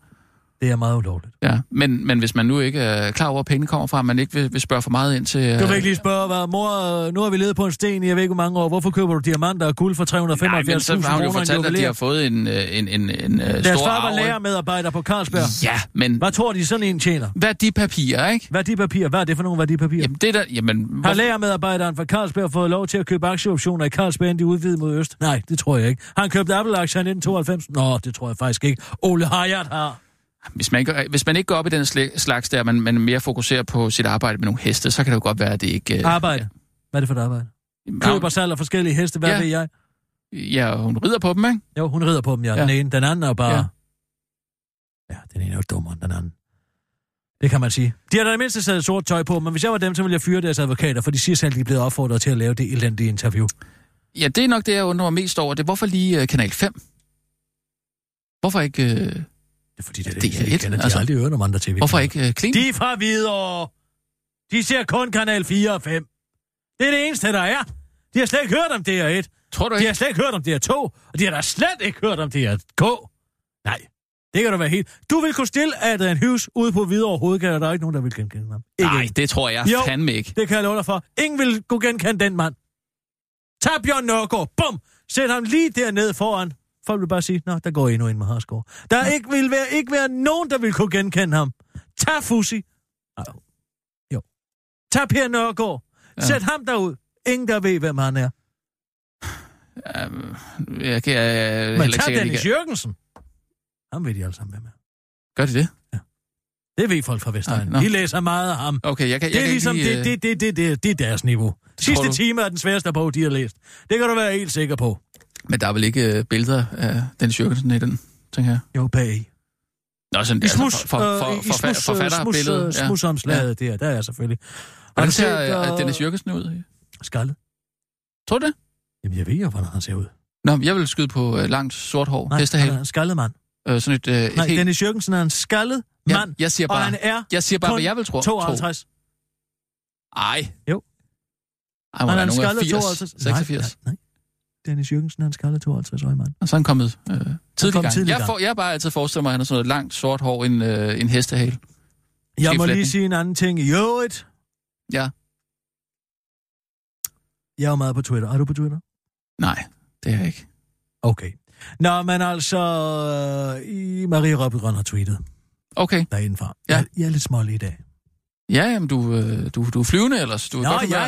Det er meget ulovligt. Ja, men hvis man nu ikke er klar over, at pengene kommer fra, man ikke vil spørge for meget ind til... Du vil ikke lige spørge, hvad mor, nu har vi levet på en sten i, jeg ved ikke hvor mange år, hvorfor køber du diamanter og guld for 375.000 kroner? Nej, men så har hun jo fortalt, at de har fået en stor arv. Deres far var lærermedarbejder på Carlsberg. Ja, men... Hvad tror de sådan en tjener? Værdipapirer, ikke? Hvad er det for nogle værdipapirer? Jamen, det der... Har lærermedarbejderen fra Carlsberg fået lov til at købe aktieoptioner i Carlsberg, de udvidede mod øst? Nej, det tror jeg ikke. Han købte Apple-aktier i 1992? Nå, det tror jeg faktisk ikke. Ole Hayat har... Hvis man ikke går op i den slags der, man mere fokuserer på sit arbejde med nogle heste, så kan det jo godt være, at det ikke... Arbejde? Ja. Hvad er det for et arbejde? Køber salg af forskellige heste, hvad ved jeg? Ja, hun rider på dem, ikke? Jo, hun rider på dem, ja. Den anden er jo bare... Ja, den ene er jo dummere end den anden. Det kan man sige. De har da mindst sat sort tøj på, men hvis jeg var dem, så ville jeg fyre deres advokater, for de siger selv, at de er blevet opfordret til at lave det elendige interview. Ja, det er nok det, jeg undrer mig mest over. Det er, hvorfor lige Kanal 5? Hvorfor ikke... Det er fordi, det er det, jeg kender. De altså, aldrig hørt om andre tv. Hvorfor ikke Klima? De er fra Hvidovre. De ser kun Kanal 4 og 5. Det er det eneste, der er. De har slet ikke hørt om DR1. Tror du ikke? De har slet ikke hørt om DR2, og de har da slet ikke hørt om DRK. Nej. Det kan da være helt... Du vil kunne stille Adrian Hughes ude på Hvidovre Hovedgade, og der er ikke nogen, der vil genkende ham. Nej, det tror jeg fandme ikke. Det kan jeg love dig for. Ingen vil kunne genkende den mand. Tag Bjørn Nørgaard. Bum! Sæt ham lige dernede foran. Folk vil bare sige, nå, der går endnu en med Harsgaard. Der ikke vil være nogen, der vil kunne genkende ham. Tag Fussi. Jo. Tag Per Nørgaard. Sæt ham derud. Ingen, der ved, hvem han er. Men tag Dennis Jørgensen. Ham ved de alle sammen, hvem er. Gør de det? Ja. Det ved folk fra Vestegnen. De læser meget af ham. Okay, jeg kan ligesom ikke lige... Det er deres niveau. Sidste time er den sværeste bog, de har læst. Det kan du være helt sikker på. Men der er vel ikke billeder af Dennis Jørgensen i den, tænker jeg? Jo, bagi. Nå, sådan det er altså forfatterbilledet. Smudsomslaget der, der er selvfølgelig. Hvordan ser Dennis Jørgensen ud? Skaldet. Tror du det? Jamen, jeg ved jo, hvordan han ser ud. Nå, jeg vil skyde på langt sort hår. Nej, han er en skaldet mand. Nej, helt... Dennis Jørgensen er en skaldet mand, ja, jeg siger bare, og han er hvad jeg vil tro. 52. Ej. Jo. Ej, han er en skaldet 52. 86. Nej. Dennis Jørgensen er en skaldet 52-årig mand. Og så er han kommet tidlig gang. Jeg har bare altid forestillet mig, at han har sådan noget langt sort hår, en hestehale. Jeg må lige sige en anden ting. Ja. Jeg er jo meget på Twitter. Er du på Twitter? Nej, det er jeg ikke. Okay. Nå, men altså, Maria Rørbye Rønn har tweetet. Okay. Derindefra. Ja. Jeg er lidt smålig i dag. Ja, jamen, du er flyvende ellers. Du er godt humør.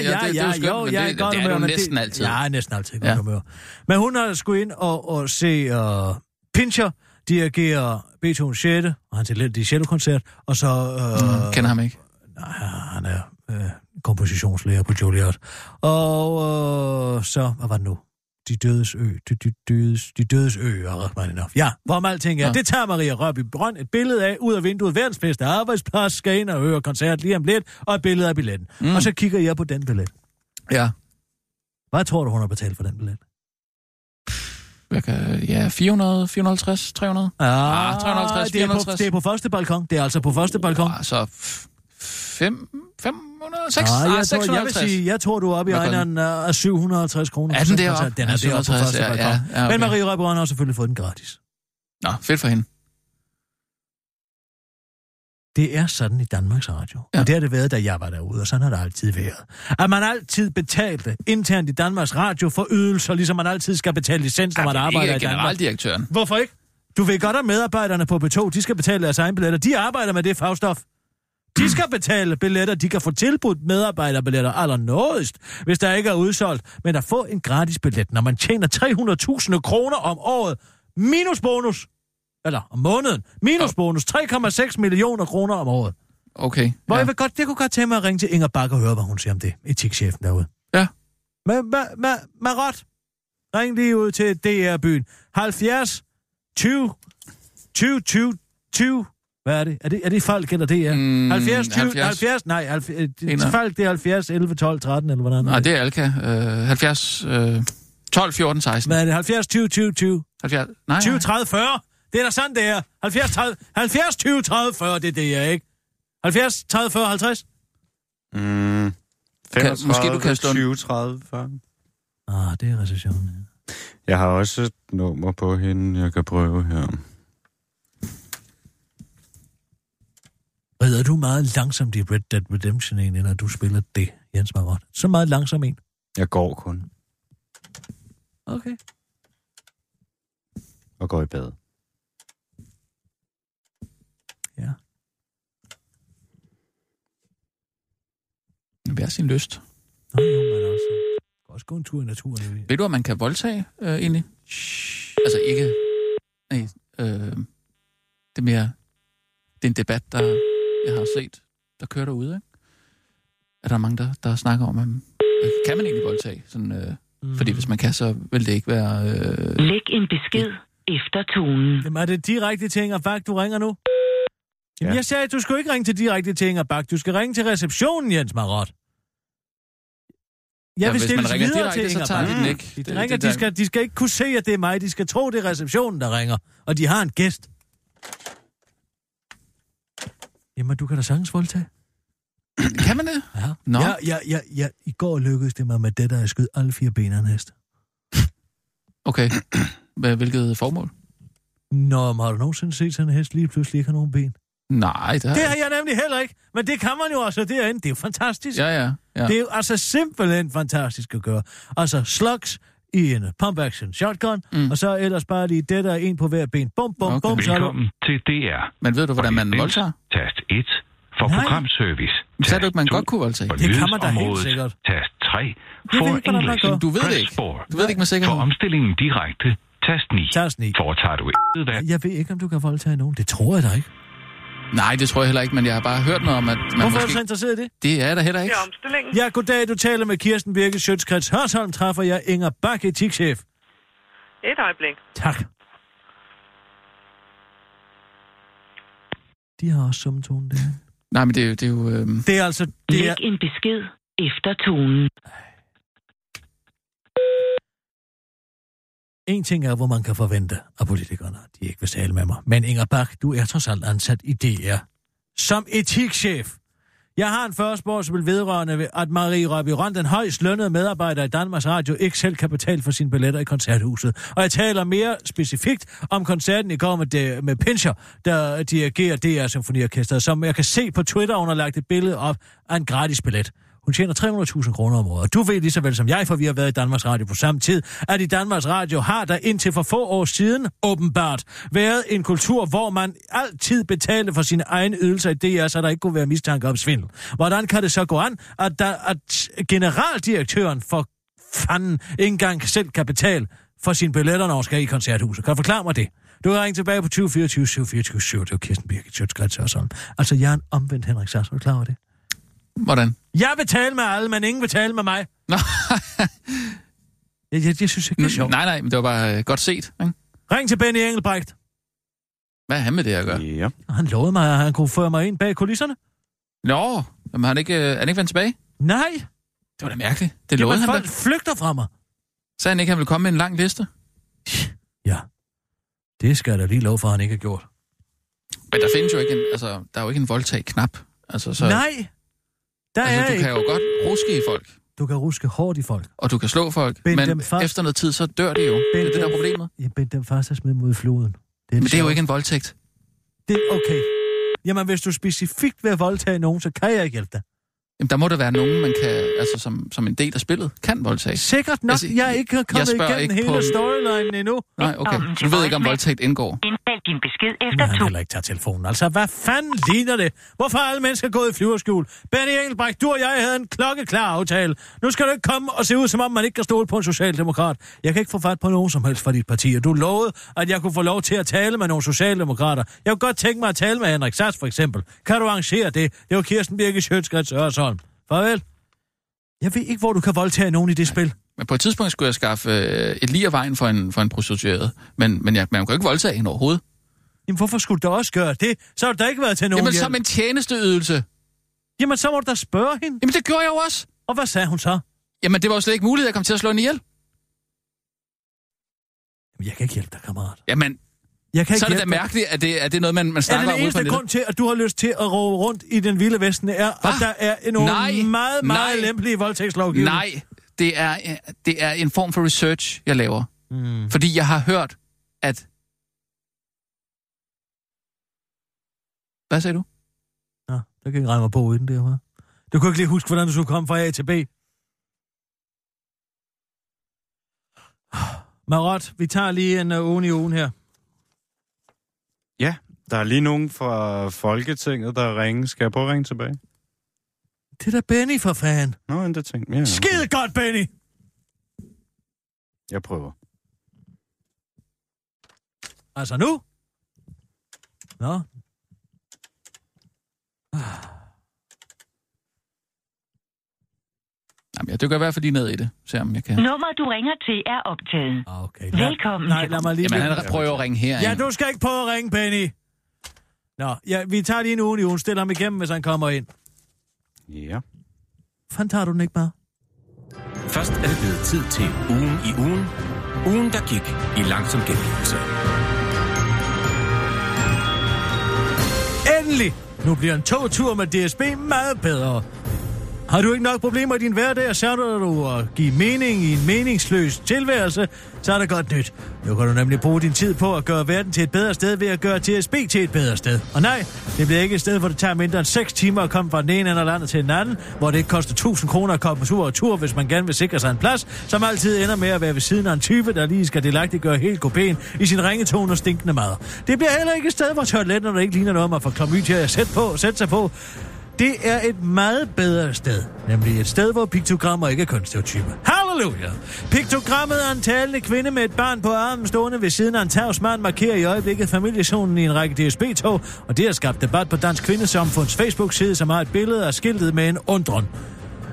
Det er jo næsten altid. Ja, næsten altid godt humør. Men hun har sgu ind og se Pinscher dirigere Beethovens 6. og hans elendige cellokoncert, og så... kender ham ikke. Nej, han er kompositionslærer på Juilliard. Og så, hvad var det nu? De dødes ø. De dødes ø, og ret meget enough. Ja, hvorom alting er. Ja. Det tager Maria Rørbye Rønn et billede af ud af vinduet. Verdens bedste arbejdsplads, skal ind og høre koncert lige om lidt, og et billede af billetten. Mm. Og så kigger jeg på den billet. Ja. Hvad tror du, hun har betalt for den billet? Ja, 400, 450, 300. Ja, 350, 450. Det er på første balkon. Det er altså på første balkon. Altså... 650. Jeg tror, du er oppe i egneren af 750 kroner. Er den deroppe? Den er deroppe på første balkon. Ja, okay. Men Marie Rørbye Rønn har selvfølgelig fået den gratis. Nå, fedt for hende. Det er sådan i Danmarks Radio. Ja. Og det har det været, da jeg var derude, og sådan har det altid været. At man altid betalte internt i Danmarks Radio for ydelser, ligesom man altid skal betale licens, når man arbejder i Danmark. Hvorfor ikke? Du ved godt, at medarbejderne på B2, de skal betale deres egen billetter. De arbejder med det fagstof. De skal betale billetter, de kan få tilbudt medarbejderbilletter allernådigst, hvis der ikke er udsolgt. Men at få en gratis billet, når man tjener 300.000 kroner om året, minus bonus, eller om måneden, minus bonus, 3,6 millioner kroner om året. Okay. Hvor jeg vil godt, det kunne godt tænke mig at ringe til Inger Bakker og høre, hvad hun siger om det, etikchefen derude. Ja. Marot, ring lige ud til DR-byen. 70 20 20 20 20. Hvad er det? Er det Falk eller DR? 70, 20, 70, nej, 70, Falk, det er 70, 11, 12, 13, eller hvordan? Nej, det er Alka. 70, 12, 14, 16. Hvad er det? 70, 20, 20, 20? 70, nej. 20, 30, 40? Det er da sådan, det er. 70, 30, 70, 20, 30, 40, det er det, jeg ikke? 70, 30, 40, 50? 35, måske du kan 20, 30, 40. Ah, det er recessionen. Ja. Jeg har også et nummer på hende, jeg kan prøve her. Rider du meget langsomt i Red Dead Redemption egentlig, når du spiller det, Jens Marot? Så meget langsom en? Jeg går kun. Okay. Og går i bad. Ja. Hver sin lyst. Nå, jo, man også. Går også gå en tur i naturen. Ved du, at man kan voldtage egentlig? Altså ikke... Nej, det mere... Det er en debat, der jeg har set, der kører derude, ikke? At der er mange, der snakker om, at kan man egentlig voldtage? Sådan, fordi hvis man kan, så vil det ikke være... Læg en besked efter tonen. Jamen, er det direkte ting, og fakt, du ringer nu? Jamen, jeg sagde, at du skulle ikke ringe til direkte til Inger Bakker. Du skal ringe til receptionen, Jens Marot. Jeg vil stille videre direkte, til Inger Bakker. De skal ikke kunne se, at det er mig. De skal tro, det er receptionen, der ringer. Og de har en gæst. Jamen, du kan da sagtens voldtage. Kan man det? Ja. No. Ja. I går lykkedes det mig med det, der jeg skød alle 4 benerne hest. Okay. Hvilket formål? Nå, har du nogensinde set sådan en hest lige pludselig ikke har nogen ben? Nej, det har jeg nemlig heller ikke. Men det kan man jo også derinde. Det er jo fantastisk. Ja. Det er jo altså simpelthen fantastisk at gøre. Altså slugs i en pump-action shotgun, og så ellers bare lige det der en på hver ben. Bum, så velkommen til DR. Men ved du, hvordan man voldtager? Tast 1 for programservice. Sagde du ikke, man godt kunne voldtage? Det kan man da helt sikkert. Tast 3 for engelsk. Du ved det ikke. Du ved det ikke med sikkerhed. For omstillingen direkte. Tast 9. Foretager du ikke hvad? Jeg ved ikke, om du kan voldtage nogen. Det tror jeg da ikke. Nej, det tror jeg heller ikke, men jeg har bare hørt noget om, at man hvorfor måske... er du så interesseret i det? Det er der heller ikke. Det er omstillingen. Ja, goddag. Du taler med Kirsten Birgit Schøtz-Krids. Hørsholm træffer jeg Inger Bakker, etikchef. Et øjeblik. Tak. De har også summetone, det her. Nej, men det er jo... Det er altså... Læg en besked efter tonen. En ting er, hvor man kan forvente, at politikerne de ikke vil tale med mig. Men Inger Bakker, du er trods alt ansat i DR som etikchef. Jeg har en forespørgsel vedrørende ved, at Maria Rørbye Rønn, den højst lønnede medarbejder i Danmarks Radio, ikke selv kan betale for sine billetter i koncerthuset. Og jeg taler mere specifikt om koncerten i går med Pinscher, der dirigerer DR Symfoniorkestret, som jeg kan se på Twitter, hun har lagt et billede op af en gratis billet. Hun tjener 300.000 kroner om året. Du ved lige så vel som jeg, for vi har været i Danmarks Radio på samme tid, at i Danmarks Radio har der indtil for få år siden åbenbart været en kultur, hvor man altid betalte for sine egne ydelser i DR, så der ikke kunne være mistanke om svindel. Hvordan kan det så gå an, at generaldirektøren for fanden ikke engang selv kan betale for sine billetter, når hun skal i koncerthuset? Kan du forklare mig det? Du kan ringe tilbage på 2024-724-7. Det var Kirsten Birgit Schøtz-Krids og sådan. Altså, jeg er en omvendt Henrik Sass. Er du klar over det? Hvordan? Jeg vil tale med alle, men ingen vil tale med mig. Nå. Jeg synes ikke, det er sjovt. Nej, men det var bare godt set. Ikke? Ring til Benny Engelbrecht. Hvad er han med det, jeg gør? Ja. Han lovede mig, at han kunne føre mig ind bag kulisserne. Nå, men han ikke vendt tilbage? Nej. Det var da mærkeligt. Det lovede han da. Folk flygter fra mig. Sagde han ikke, han ville komme med en lang liste? Ja. Det skal jeg da lige love for, han ikke har gjort. Men der findes jo ikke en voldtag-knap. Altså, så... Nej. Altså, du kan jo godt ruske i folk. Du kan ruske hårdt i folk. Og du kan slå folk, men efter noget tid, så dør det jo. Det er det, der er problemet. Ja, bind dem fast og smid mod floden. Men det er jo ikke en voldtægt. Det er okay. Jamen, hvis du specifikt vil voldtage nogen, så kan jeg ikke hjælpe dig. Jamen, der må der være nogen, man kan, altså som en del af spillet, kan voldtage. Sikkert nok. Altså, jeg er ikke kommet igennem hele storylinen endnu. Nej, okay. Så du ved ikke, om voldtægt indgår. Indtale din besked efter 2. Jeg heller ikke tager telefonen. Altså, hvad fanden ligner det? Hvorfor er alle mennesker gået i flyverskjul? Benny Engelbrecht, du og jeg havde en klokkeklar aftale. Nu skal du ikke komme og se ud, som om man ikke kan stole på en socialdemokrat. Jeg kan ikke få fat på nogen som helst fra dit parti, og du lovede, at jeg kunne få lov til at tale med nogle socialdemokrater. Jeg kunne godt tænke mig at tale med Henrik Sass, for eksempel. Kan du arrangere det? Det var Kirsten Birgit Schøtz-Krids Hørsholm. Farvel. Jeg ved ikke, hvor du kan voldtage nogen i det spil. Men på et tidspunkt skulle jeg skaffe et lig af vejen for en prostitueret. Men man kan jo ikke voldtage hende overhovedet. Jamen, hvorfor skulle du da også gøre det? Så har du da ikke været til nogen. Jamen, som en tjenesteydelse. Jamen, så må du da spørge hende. Jamen, det gjorde jeg jo også. Og hvad sagde hun så? Jamen, det var jo slet ikke muligt, at jeg kom til at slå hende ihjel. Jamen, jeg kan ikke hjælpe dig, kammerat. Jamen... Så er det da mærkeligt, at det er noget, man snakker om ud fra det. Er det grund til, at du har lyst til at råbe rundt i den vilde vesten, er, at der er nogle meget, meget lempelige voldtægtslovgivning? Nej, det er en form for research, jeg laver. Mm. Fordi jeg har hørt, at... Hvad sagde du? Nå, der kan ikke regne mig på uden det, hva'? Du kunne ikke lige huske, hvordan du skulle komme fra A til B. Marot, vi tager lige en ugen i ugen her. Ja, der er lige nogen fra Folketinget, der ringer. Skal jeg prøve at ringe tilbage? Det er da Benny for fanden. Nå, endda tænkt mere. Skide godt, Benny! Jeg prøver. Altså nu? Nå. Jamen, jeg dykker i hvert fald lige ned i det, se om jeg kan. Nummer, du ringer til, er optaget. Okay. Velkommen. Nej, lad mig lige... Jamen, han prøver at ringe her. Ja, du skal ikke prøve at ringe, Benny. Nå, ja, vi tager lige en ugen i ugen. Stiller ham igennem, hvis han kommer ind. Ja. Fanden tager du den ikke bare? Først er det blevet tid til ugen i ugen. Ugen, der gik i langsom gengivelse. Endelig! Nu bliver en togtur med DSB meget bedre. Har du ikke nok problemer i din hverdag, og sørger du at give mening i en meningsløs tilværelse, så er der godt nyt. Nu kan du nemlig bruge din tid på at gøre verden til et bedre sted ved at gøre DSB til et bedre sted. Og nej, det bliver ikke et sted, hvor det tager mindre end 6 timer at komme fra den ene eller landet til den anden, hvor det ikke koster 1000 kroner at komme på tur og tur, hvis man gerne vil sikre sig en plads, som altid ender med at være ved siden af en type, der lige skal delagtiggøre hele kopéen i sin ringetone og stinkende madder. Det bliver heller ikke et sted, hvor toiletterne ikke ligner noget, man får klamydia at sætte sig på. Det er et meget bedre sted, nemlig et sted, hvor piktogrammer ikke er kønsstereotyper. Halleluja! Piktogrammet af en talende kvinde med et barn på armen stående ved siden af en tavsmand markerer i øjeblikket familiezonen i en række DSB-tog, og det har skabt debat på Dansk Kvindesamfunds Facebook-side, som har et billede af skiltet med en undren.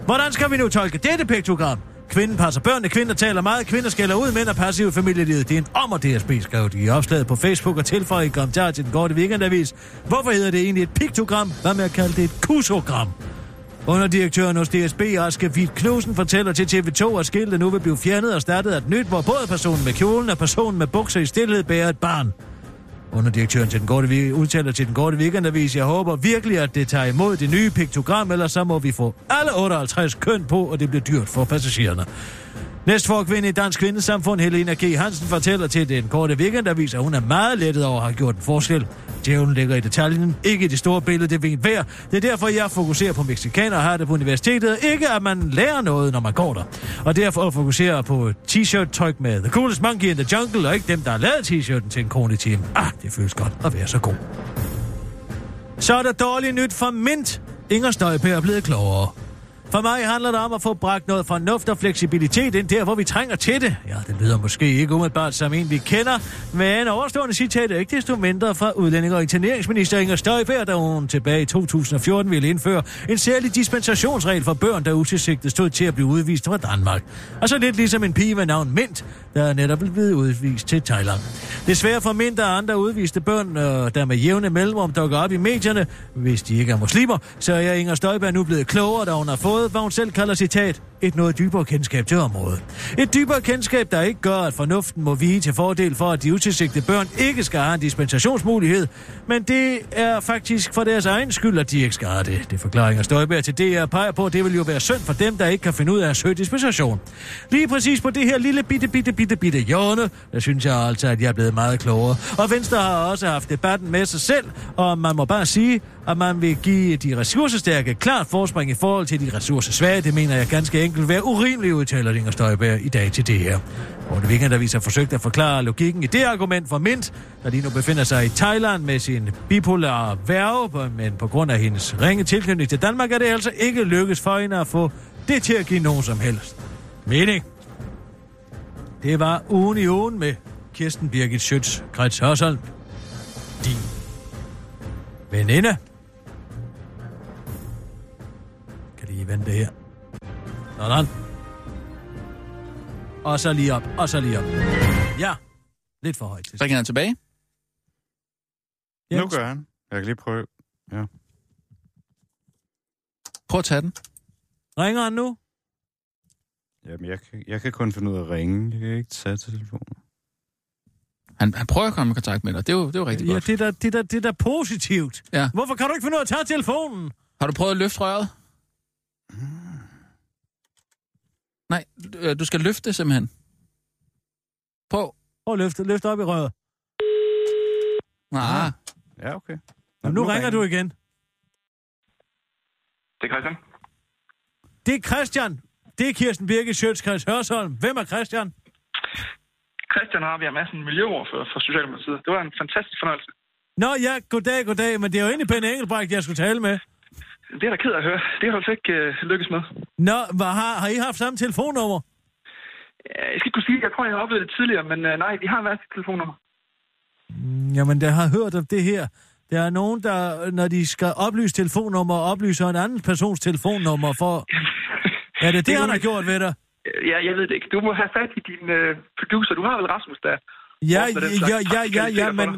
Hvordan skal vi nu tolke dette piktogram? Kvinden passer børnene, kvinder taler meget, kvinder skælder ud, mænd er passive i familielivet. Det er en ommer DSB, skrev de i opslaget på Facebook og tilføjede en kommentar til den korte Weekendavis. Hvorfor hedder det egentlig et piktogram? Hvad med at kalde det et kusogram? Underdirektøren hos DSB, Aske Hvidt Knudsen, fortæller til TV2, at skiltet nu vil blive fjernet og startet af et nyt, hvor både personen med kjolen og personen med bukser i stilhed bærer et barn. Underdirektøren til den korte udtaler til den korte Weekendavis, jeg håber virkelig, at det tager imod det nye piktogram, ellers så må vi få alle 58 køn på, og det bliver dyrt for passagererne. Næstforkvinde i Dansk Kvindesamfund, Helena G. Hansen, fortæller til den korte Weekendavis, at hun er meget lettet over at have gjort en forskel. Djævlen ligger i detaljen, ikke i det store billede, det ved hver. Det er derfor, jeg fokuserer på mexikanere og har det på universitetet, ikke at man lærer noget, når man går der. Og derfor fokuserer på t-shirt-tryk med The Coolest Monkey in the Jungle, og ikke dem, der har lavet t-shirten til en krone i timen. Ah, det føles godt at være så god. Så er der dårligt nyt fra Mint. Inger Støjberg er blevet klogere. For mig handler det om at få bragt noget fornuft og fleksibilitet ind der, hvor vi trænger til det. Ja, det lyder måske ikke umiddelbart som en, vi kender, men overstående citat er ikke desto mindre fra udlænding- og interneringsminister Inger Støjberg, da hun tilbage i 2014 ville indføre en særlig dispensationsregel for børn, der utilsigtet stod til at blive udvist fra Danmark. Og så lidt ligesom en pige ved navn Mint, der netop blev udvist til Thailand. Desværre for Mint og andre udviste børn, der med jævne mellemrum dukker op i medierne, hvis de ikke er muslimer, så er Inger Støjberg nu blevet klogere, da hun har fået, hvad hun selv kalder, citat, et noget dybere kendskab til området. Et dybere kendskab, der ikke gør, at fornuften må vige til fordel for, at de utilsigtede børn ikke skal have en dispensationsmulighed, men det er faktisk for deres egen skyld, at de ikke skal have det. Det forklaringer Støjberg til DR peger på, det vil jo være synd for dem, der ikke kan finde ud af at søge dispensation. Lige præcis på det her lille bitte hjørne, der synes jeg altså, at jeg er blevet meget klogere. Og Venstre har også haft debatten med sig selv, og man må bare sige, at man vil give de ressourcestærke klart forspring i forhold til de ressourcesvage. Det mener jeg ganske enkelt være urimeligt, udtaler Inger Støjberg i dag til det her. Og det Weekendavis har forsøgt at forklare logikken i det argument for Mint, der lige nu befinder sig i Thailand med sin bipolare værve, men på grund af hendes ringe tilknytning til Danmark er det altså ikke lykkes for hende at få det til at give nogen som helst mening. Det var ugen i ugen med Kirsten Birgit Schøtz-Krids Hørsholm. Din veninde. I vente her. Sådan. Og så lige op, Ja, lidt for højt. Ringer han tilbage? Yes. Nu gør han. Jeg kan lige prøve. Ja. Prøv at tage den. Ringer han nu? Jamen, jeg kan kun finde ud af at ringe. Jeg kan ikke tage telefonen. Han prøver at komme i kontakt med dig. Det er jo rigtig godt. Ja, det er da positivt. Ja. Hvorfor kan du ikke finde ud af at tage telefonen? Har du prøvet at løfte røret? Nej, du skal løfte simpelthen. Prøv at løfte op i røret. Nej. Ja, okay. Jamen, nu ringer du igen. Det er Christian. Det er Kirsten Birgit Schøtz-Krids Hørsholm. Hvem er Christian? Christian har vi af massen miljøordfører for Socialdemokratiet. Det var en fantastisk fornøjelse. Nå ja, goddag, men det er jo egentlig Benny Engelbrecht, jeg skulle tale med. Det er da ked at høre. Det har du altså ikke lykkes med. Nå, har I haft samme telefonnummer? Jeg skal ikke kunne sige, jeg tror, jeg har oplevet det tidligere, men nej, de har været sit telefonnummer. Jamen, jeg har hørt om det her. Der er nogen, der, når de skal oplyse telefonnummer, oplyser en anden persons telefonnummer for... Ja, det er det, han har gjort ved dig? Ja, jeg ved det ikke. Du må have fat i din producer. Du har vel Rasmus der?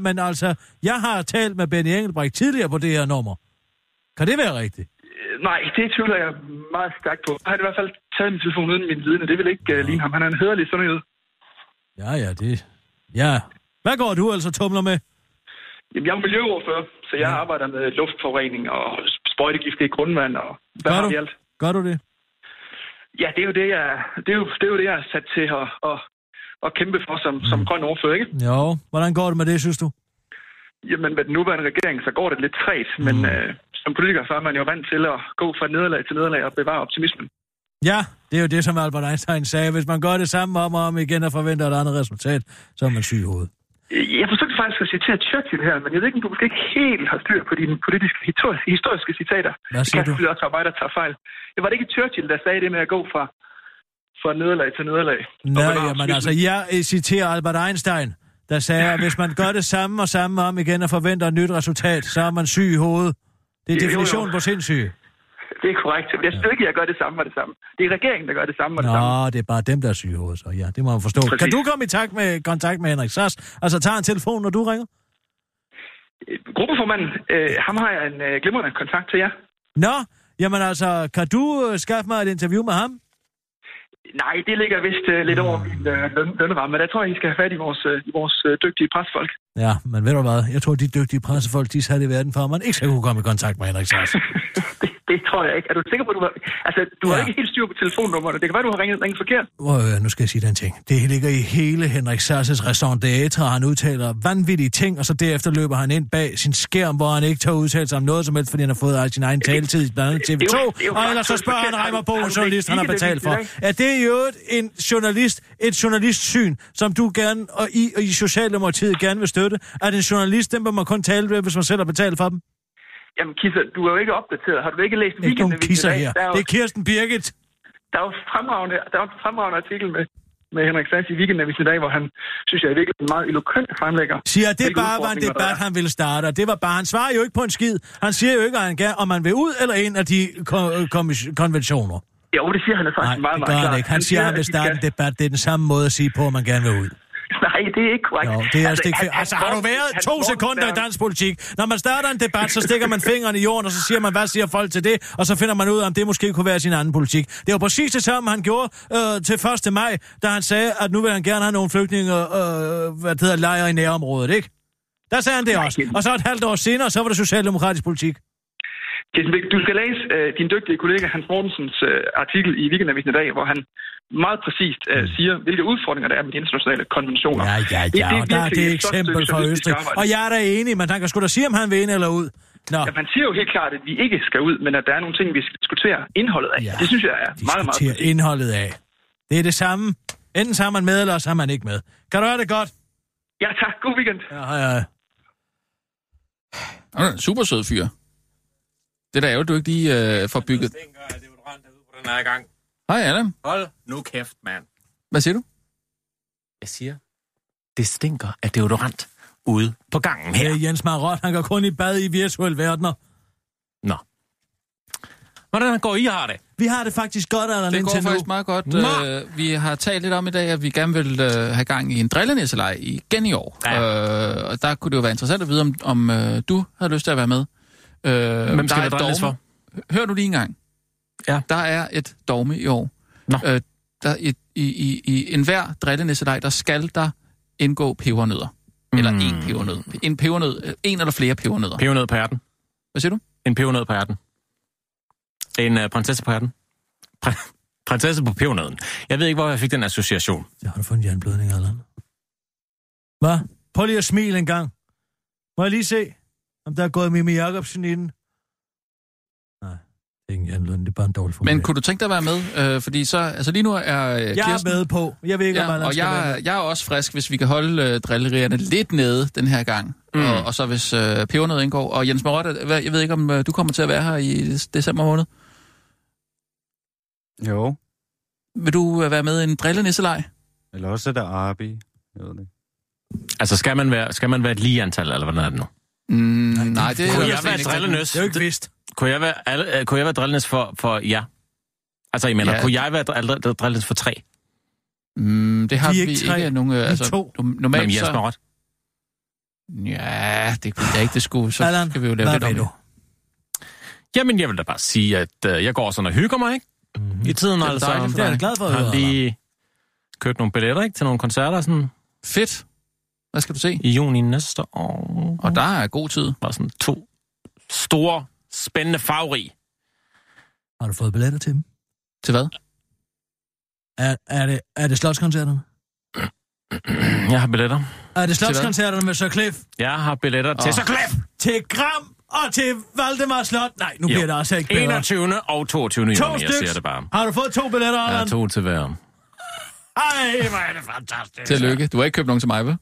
Men altså, jeg har talt med Benny Engelbrecht tidligere på det her nummer. Kan det være rigtigt? Nej, det tvivler jeg meget stærkt på. Jeg har i hvert fald taget min telefon uden min viden, og det vil ikke ligne ham. Han er en hederlig sundhed. Ja, det... Ja. Hvad går du altså tumler med? Jamen, jeg er miljøordfører, så jeg arbejder med luftforurening og sprøjtegifte i grundvand og... Hvad har vi alt? Gør du det? Ja, det er jo det, jeg er sat til at kæmpe for som grøn ordfører, ikke? Jo. Hvordan går det med det, synes du? Jamen, med den nuværende regering, så går det lidt træt, men som politiker, så er man jo vant til at gå fra nederlag til nederlag og bevare optimismen. Ja, det er jo det, som Albert Einstein sagde. Hvis man gør det samme om og om igen og forventer et andet resultat, så er man syg i hovedet. Jeg forsøgte faktisk at citere Churchill her, men jeg ved ikke, om du måske ikke helt har styr på dine politiske historiske citater. Hvad siger du? Det kan også arbejde og tage fejl. Det var det ikke Churchill, der sagde det med at gå fra nederlag til nederlag. Jamen altså, jeg citerer Albert Einstein, der sagde, at hvis man gør det samme og samme om igen og forventer et nyt resultat, så er man syg i hovedet. Det er definitionen på sindssyge. Det er korrekt. Jeg synes ikke, jeg gør det samme og det samme. Det er regeringen, der gør det samme og det samme. Nå, det er bare dem, der er syge hovedet, så ja, det må man forstå. Præcis. Kan du komme i kontakt med Henrik Sass? Altså, tager en telefon, når du ringer? Gruppeformanden, ham har jeg en glimrende kontakt til jer. Nå, jamen altså, kan du skaffe mig et interview med ham? Nej, det ligger vist lidt over min lønramme, men der tror jeg, I skal have fat i vores dygtige pressefolk. Ja, men ved du hvad? Jeg tror, de dygtige pressefolk, de satte i verden for, at man ikke skal kunne komme i kontakt med Henrik Sass. Det tror jeg ikke. Er du sikker på, at du har... Altså, du har ikke helt styr på telefonnummerne. Det kan være, du har ringet forkert. Nu skal jeg sige den ting. Det ligger i hele Henrik Sass' raison d'être. Han udtaler vanvittige ting, og så derefter løber han ind bag sin skærm, hvor han ikke tør udtale sig om noget som helst, fordi han har fået sin egen taletid blandt andet TV2. Og ellers så spørger han Reimer Bo, en journalist, han har betalt for. Er det i øvrigt et journalistsyn, som du gerne og i Socialdemokratiet gerne vil støtte? At en journalist, den bør man kun tale ved, hvis man selv har betalt for dem? Jamen, Kisser, du er jo ikke opdateret. Har du ikke læst Weekendavisen i dag? Det er Kirsten Birgit. Der er jo en fremragende artikel med Henrik Sass i Weekendavisen i dag, hvor han, synes jeg, virkelig meget eloquent fremlægger. Siger, det bare var en debat, han ville starte, og det var bare... Han svarer jo ikke på en skid. Han siger jo ikke, om man vil ud eller ind af de konventioner. Jo, det siger han faktisk meget, meget klart. Nej, det gør han ikke. Han siger, at han vil starte en debat. Det er den samme måde at sige på, at man gerne vil ud. Nej, det er ikke korrekt. Jo, det er altså ikke færdigt. Altså, har du været to sekunder i dansk politik? Når man starter en debat, så stikker man fingrene i jorden, og så siger man, hvad siger folk til det? Og så finder man ud af, om det måske kunne være sin anden politik. Det var præcis det samme, han gjorde til 1. maj, da han sagde, at nu vil han gerne have nogle flygtninge, lejre i nærområdet, ikke? Der sagde han det også. Og så et halvt år senere, så var det socialdemokratisk politik. Du skal læse din dygtige kollega Hans Mortensens artikel i Weekendavisen i dag, hvor han meget præcist siger, hvilke udfordringer der er med de internationale konventioner. Ja, det er der er det eksempel fra Østrig. Og jeg er da enig, men han kan sgu da sige, om han vil ind eller ud. Nå. Ja, man siger jo helt klart, at vi ikke skal ud, men at der er nogle ting, vi skal diskutere indholdet af. Ja, det synes jeg er meget, meget præcist. Indholdet af. Det er det samme. Enten så er man med, eller så er man ikke med. Kan du høre det godt? Ja, tak. God weekend. Ja, hej. Super sød fyr. Det der er jo, du ikke lige får bygget. Hej, Adam. Hold nu kæft, mand. Hvad siger du? Jeg siger, det stinker af deodorant ude på gangen her. Jens Marot, han går kun i bad i virtuelle verdener. Nå. Hvordan går I har det? Vi har det faktisk godt, eller det går faktisk meget godt. Vi har talt lidt om i dag, at vi gerne vil have gang i en drillenæsselej igen i år. Ja. Og der kunne det jo være interessant at vide, om du har lyst til at være med. Hvem skal der drilles for? Hør du lige en gang. Ja. Der er et dogme i år. Der i enhver drillenæsselej, der skal der indgå pebernødder. Eller én pebernød. En pebernød. En eller flere pebernødder. Pebernød på hjerten. Hvad siger du? En pebernød på hjerten. En prinsesse på hjerten. Prinsesse på pebernøden. Jeg ved ikke, hvor jeg fik den association. Jeg har fået en hjerneblødning eller andet. Hvad? Prøv lige at smile en gang. Må jeg lige se, om der er gået Mimi Jacobsen i den? Nej. Det er bare en dårlig formulat. Men kunne du tænke dig at være med? Fordi så, altså lige nu er Kirsten... Jeg er med på. Jeg ved ikke, om man skal være med. Jeg er også frisk, hvis vi kan holde drillerierne lidt nede den her gang. Og så hvis pebernød indgår. Og Jens Marotte, jeg ved ikke, om du kommer til at være her i december måned? Jo. Vil du være med i en drillenæsselej? Eller også er der Arby. Jeg ved det. Altså skal man være et lige antal, eller hvordan er det nu? Nej, det kunne jeg være drillenøs. Det er jo ikke vist. Kunne jeg være drillenøs for ja? Altså, jeg mener, kunne jeg være drillenøs for 3? Det har vi ikke tre, nogen... Altså, to. Normalt så... Jesper Roth. Ja, det kunne jeg ikke, det skulle. Så Allan, skal vi jo lave lidt om det. Jamen, jeg vil da bare sige, at jeg går sådan og hygger mig, ikke? Mm-hmm. I tiden det er altså. Dejligt, det er jeg glad for. Har lige købt nogle billetter, ikke? Til nogle koncerter sådan... Fedt. Hvad skal du se? I juni næste år. Og der er god tid. Bare sådan to store, spændende favorit. Har du fået billetter til dem? Til hvad? Er det slotskoncerterne? Jeg har billetter. Er det slotskoncerterne med Sir Cliff? Jeg har billetter til Sir Cliff! Til Gram og til Valdemar Slot. Nej, nu bliver der også ikke bedre. 21. og 22. juni, jeg ser det bare. Har du fået to billetter, Allan? Ja, to til hver. Ej, hvor er det fantastisk. Tillykke. Du har ikke købt nogen til mig, vel?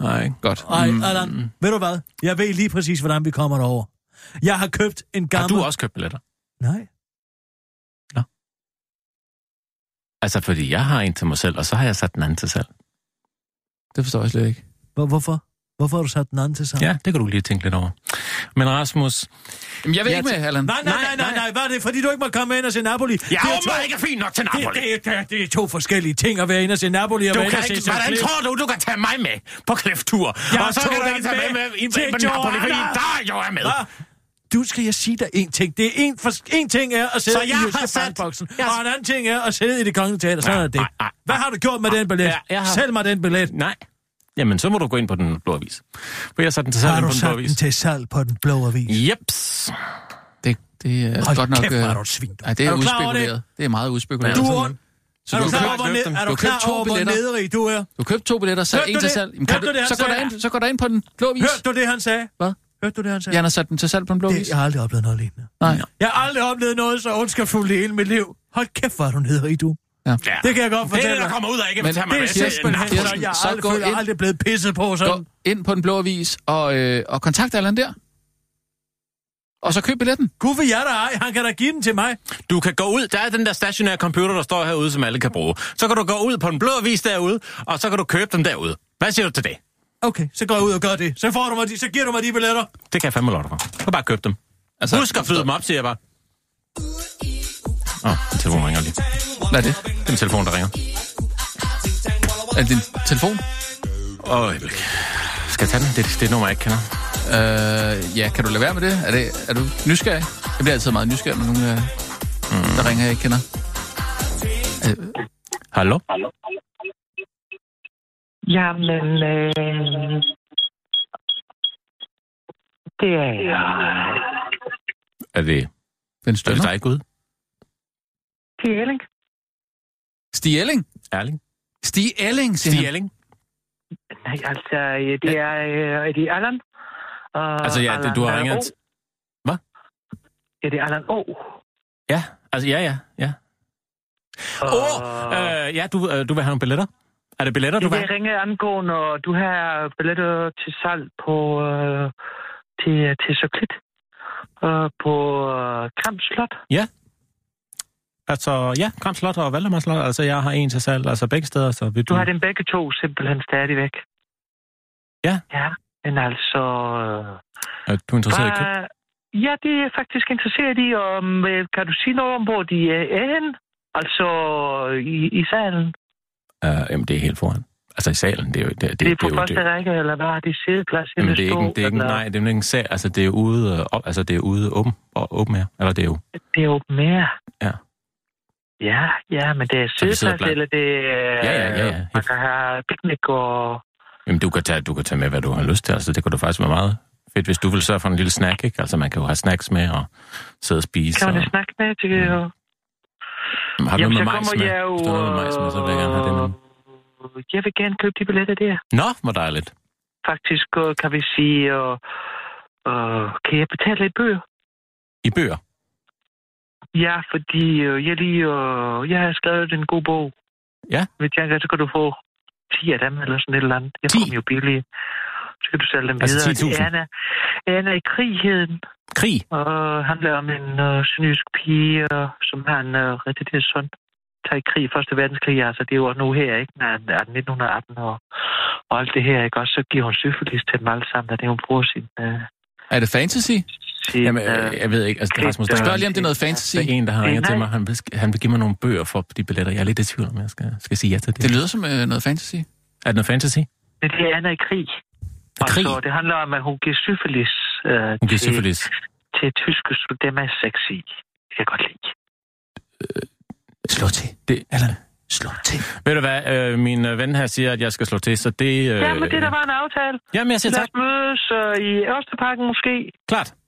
Nej. Godt. Ej, Allan, ved du hvad? Jeg ved lige præcis, hvordan vi kommer derover. Jeg har købt en gammel... Har du også købt billetter? Nej. Nå. Altså, fordi jeg har en til mig selv, og så har jeg sat den anden til salg. Det forstår jeg slet ikke. Hvorfor? Hvorfor har du sat den anden til salg? Ja, det kan du lige tænke lidt over. Men Rasmus... Jamen, jeg vil ikke med, Allan. Nej. Hvad er det? Fordi du ikke må komme ind og se Napoli. Jeg håber ikke er fint nok til Napoli. Det er to forskellige ting at være ind og se Napoli og være ind og se... Hvordan tror du kan tage mig med på klæftur? Og så kan du ikke tage med ind på Napoli, fordi der jo er med. Du skal jeg sige dig en ting. Det er en ting er at sidde i Jyske Bankboksen, og en anden ting er at sidde i Det Kongelige Teater. Sådan er det. Hvad har du gjort med den billet? Sælg mig den billet. Nej. Jamen, så må du gå ind på Den Blå Avis. For jeg satte den til salg på Den Blå Avis. Har du sat den til salg på Den Blå Avis? Jeps. Det er godt nok... Hold kæft, var du et svin. Nej, det er udspekuleret. Det er meget udspekuleret. Er du klar over, hvor nederig du er? Du købte to billetter, så en til salg. Så går der ind på Den Blå Avis. Hørte du det, han sagde? Hvad? Hørte du det, han sagde? Jeg har sat den til salg på Den Blå Avis. Jeg har aldrig oplevet noget lignende. Nej. Jeg har aldrig oplevet noget så ondskabfuldt i hele mit liv. Hold kæft, var du nederig, du. Ja. Det kan jeg godt fortælle dig. Det er der kommer ud af, ikke? Jeg er aldrig blevet pisset på sådan. Gå ind på Den Blå Avis og kontakt Allan der. Og så køb billetten. Gud vil jeg da ej, han kan da give den til mig. Du kan gå ud, der er den der stationære computer, der står herude, som alle kan bruge. Så kan du gå ud på Den Blå Avis derude, og så kan du købe dem derude. Hvad siger du til det? Okay, så går jeg ud og gør det. Så får du mig de, så giver du mig de billetter. Det kan jeg fandme love dig for. Du kan bare købe dem. Altså, husk at flyde dem op, siger jeg bare. Telefonen ringer lige. Hvad er det? Det er min telefon, der ringer. Er det din telefon? Jeg vil ikke. Skal jeg tage den? Det er et nummer, jeg ikke kender. Kan du lade være med det? Er du nysgerrig? Jeg bliver altid meget nysgerrig med nogen, der ringer, jeg ikke kender. Hallo? Jamen, det er jeg. Er det... Er det dig, Gud? Stig Elling, siger han. Nej, altså, det er Allan. Altså, ja, Allan, du har ringet... Hvad? Ja, det er Allan O. Ja, altså, ja. Du vil have nogle billetter? Er det billetter, du vil have? Jeg ringer angående, og du har billetter til salg på... til Soklit. På Kram Slot. Ja. Altså, ja, Gram Slot og Valdemar Slot. Altså, jeg har en til salg, altså begge steder. Så du har den begge to simpelthen stadigvæk. Ja. Ja, men altså... Er du interesseret i køb? Ja, det er jeg faktisk interesseret i. Og, kan du sige noget om, hvor de er henne? Altså, i salen? Jamen, det er helt foran. Altså, i salen, det er jo... Det er på første række, eller hvad? Det er sideplads, eller det er ikke en sal. Altså, det er ude, åben mere. Eller det er jo... Det er åben mere? Ja. Ja, men det er sideplads, eller det er... Ja. Man kan have piknik og... Jamen, du kan tage med, hvad du har lyst til. Altså, det kunne du faktisk være meget fedt, hvis du vil sørge for en lille snack, ikke? Altså, man kan jo have snacks med og sidde og spise. Kan man have snack med til... Har du noget med majs med? Hvis du har noget med majs med, så vil jeg gerne have det med. Jeg vil gerne købe de billetter der. Nå, hvor dejligt. Faktisk kan vi sige... kan jeg betale lidt bøger? I bøger? Ja, fordi jeg har skrevet en god bog. Ja? Hvis jeg kan, så kan du få 10 af dem, eller sådan et eller andet. Jeg får dem jo billige. Så kan du sælge dem videre. 10.000? Anna i krigheden. Krig? Og han laver om en sønderjysk pige, som har en rigtig søn. Tager i krig i Første Verdenskrig, altså det er jo nu her, ikke? Når 1918 og alt det her, ikke? Og så giver hun syfilis til dem alle sammen, at det hun bruger sin... Er det fantasy? sige... Jamen, jeg ved ikke. Altså, Rasmus, spørg lige, om det er noget fantasy. Der er en, der har ringet til mig. Han vil give mig nogle bøger for de billetter. Jeg er lidt i tvivl, om jeg skal sige ja til det. Det lyder som noget fantasy. Er det noget fantasy? Det er Anna i krig. Krig? Altså, det handler om, at hun giver syfilis til tyske studerende. Dem er sexy. Det kan jeg godt lide. Slå til. Det eller slå til. Ved du hvad, min ven her siger, at jeg skal slå til, så det... Jamen, det der var en aftale. Jamen, jeg siger tak. Lad os mødes i Østerparken måske. Klart.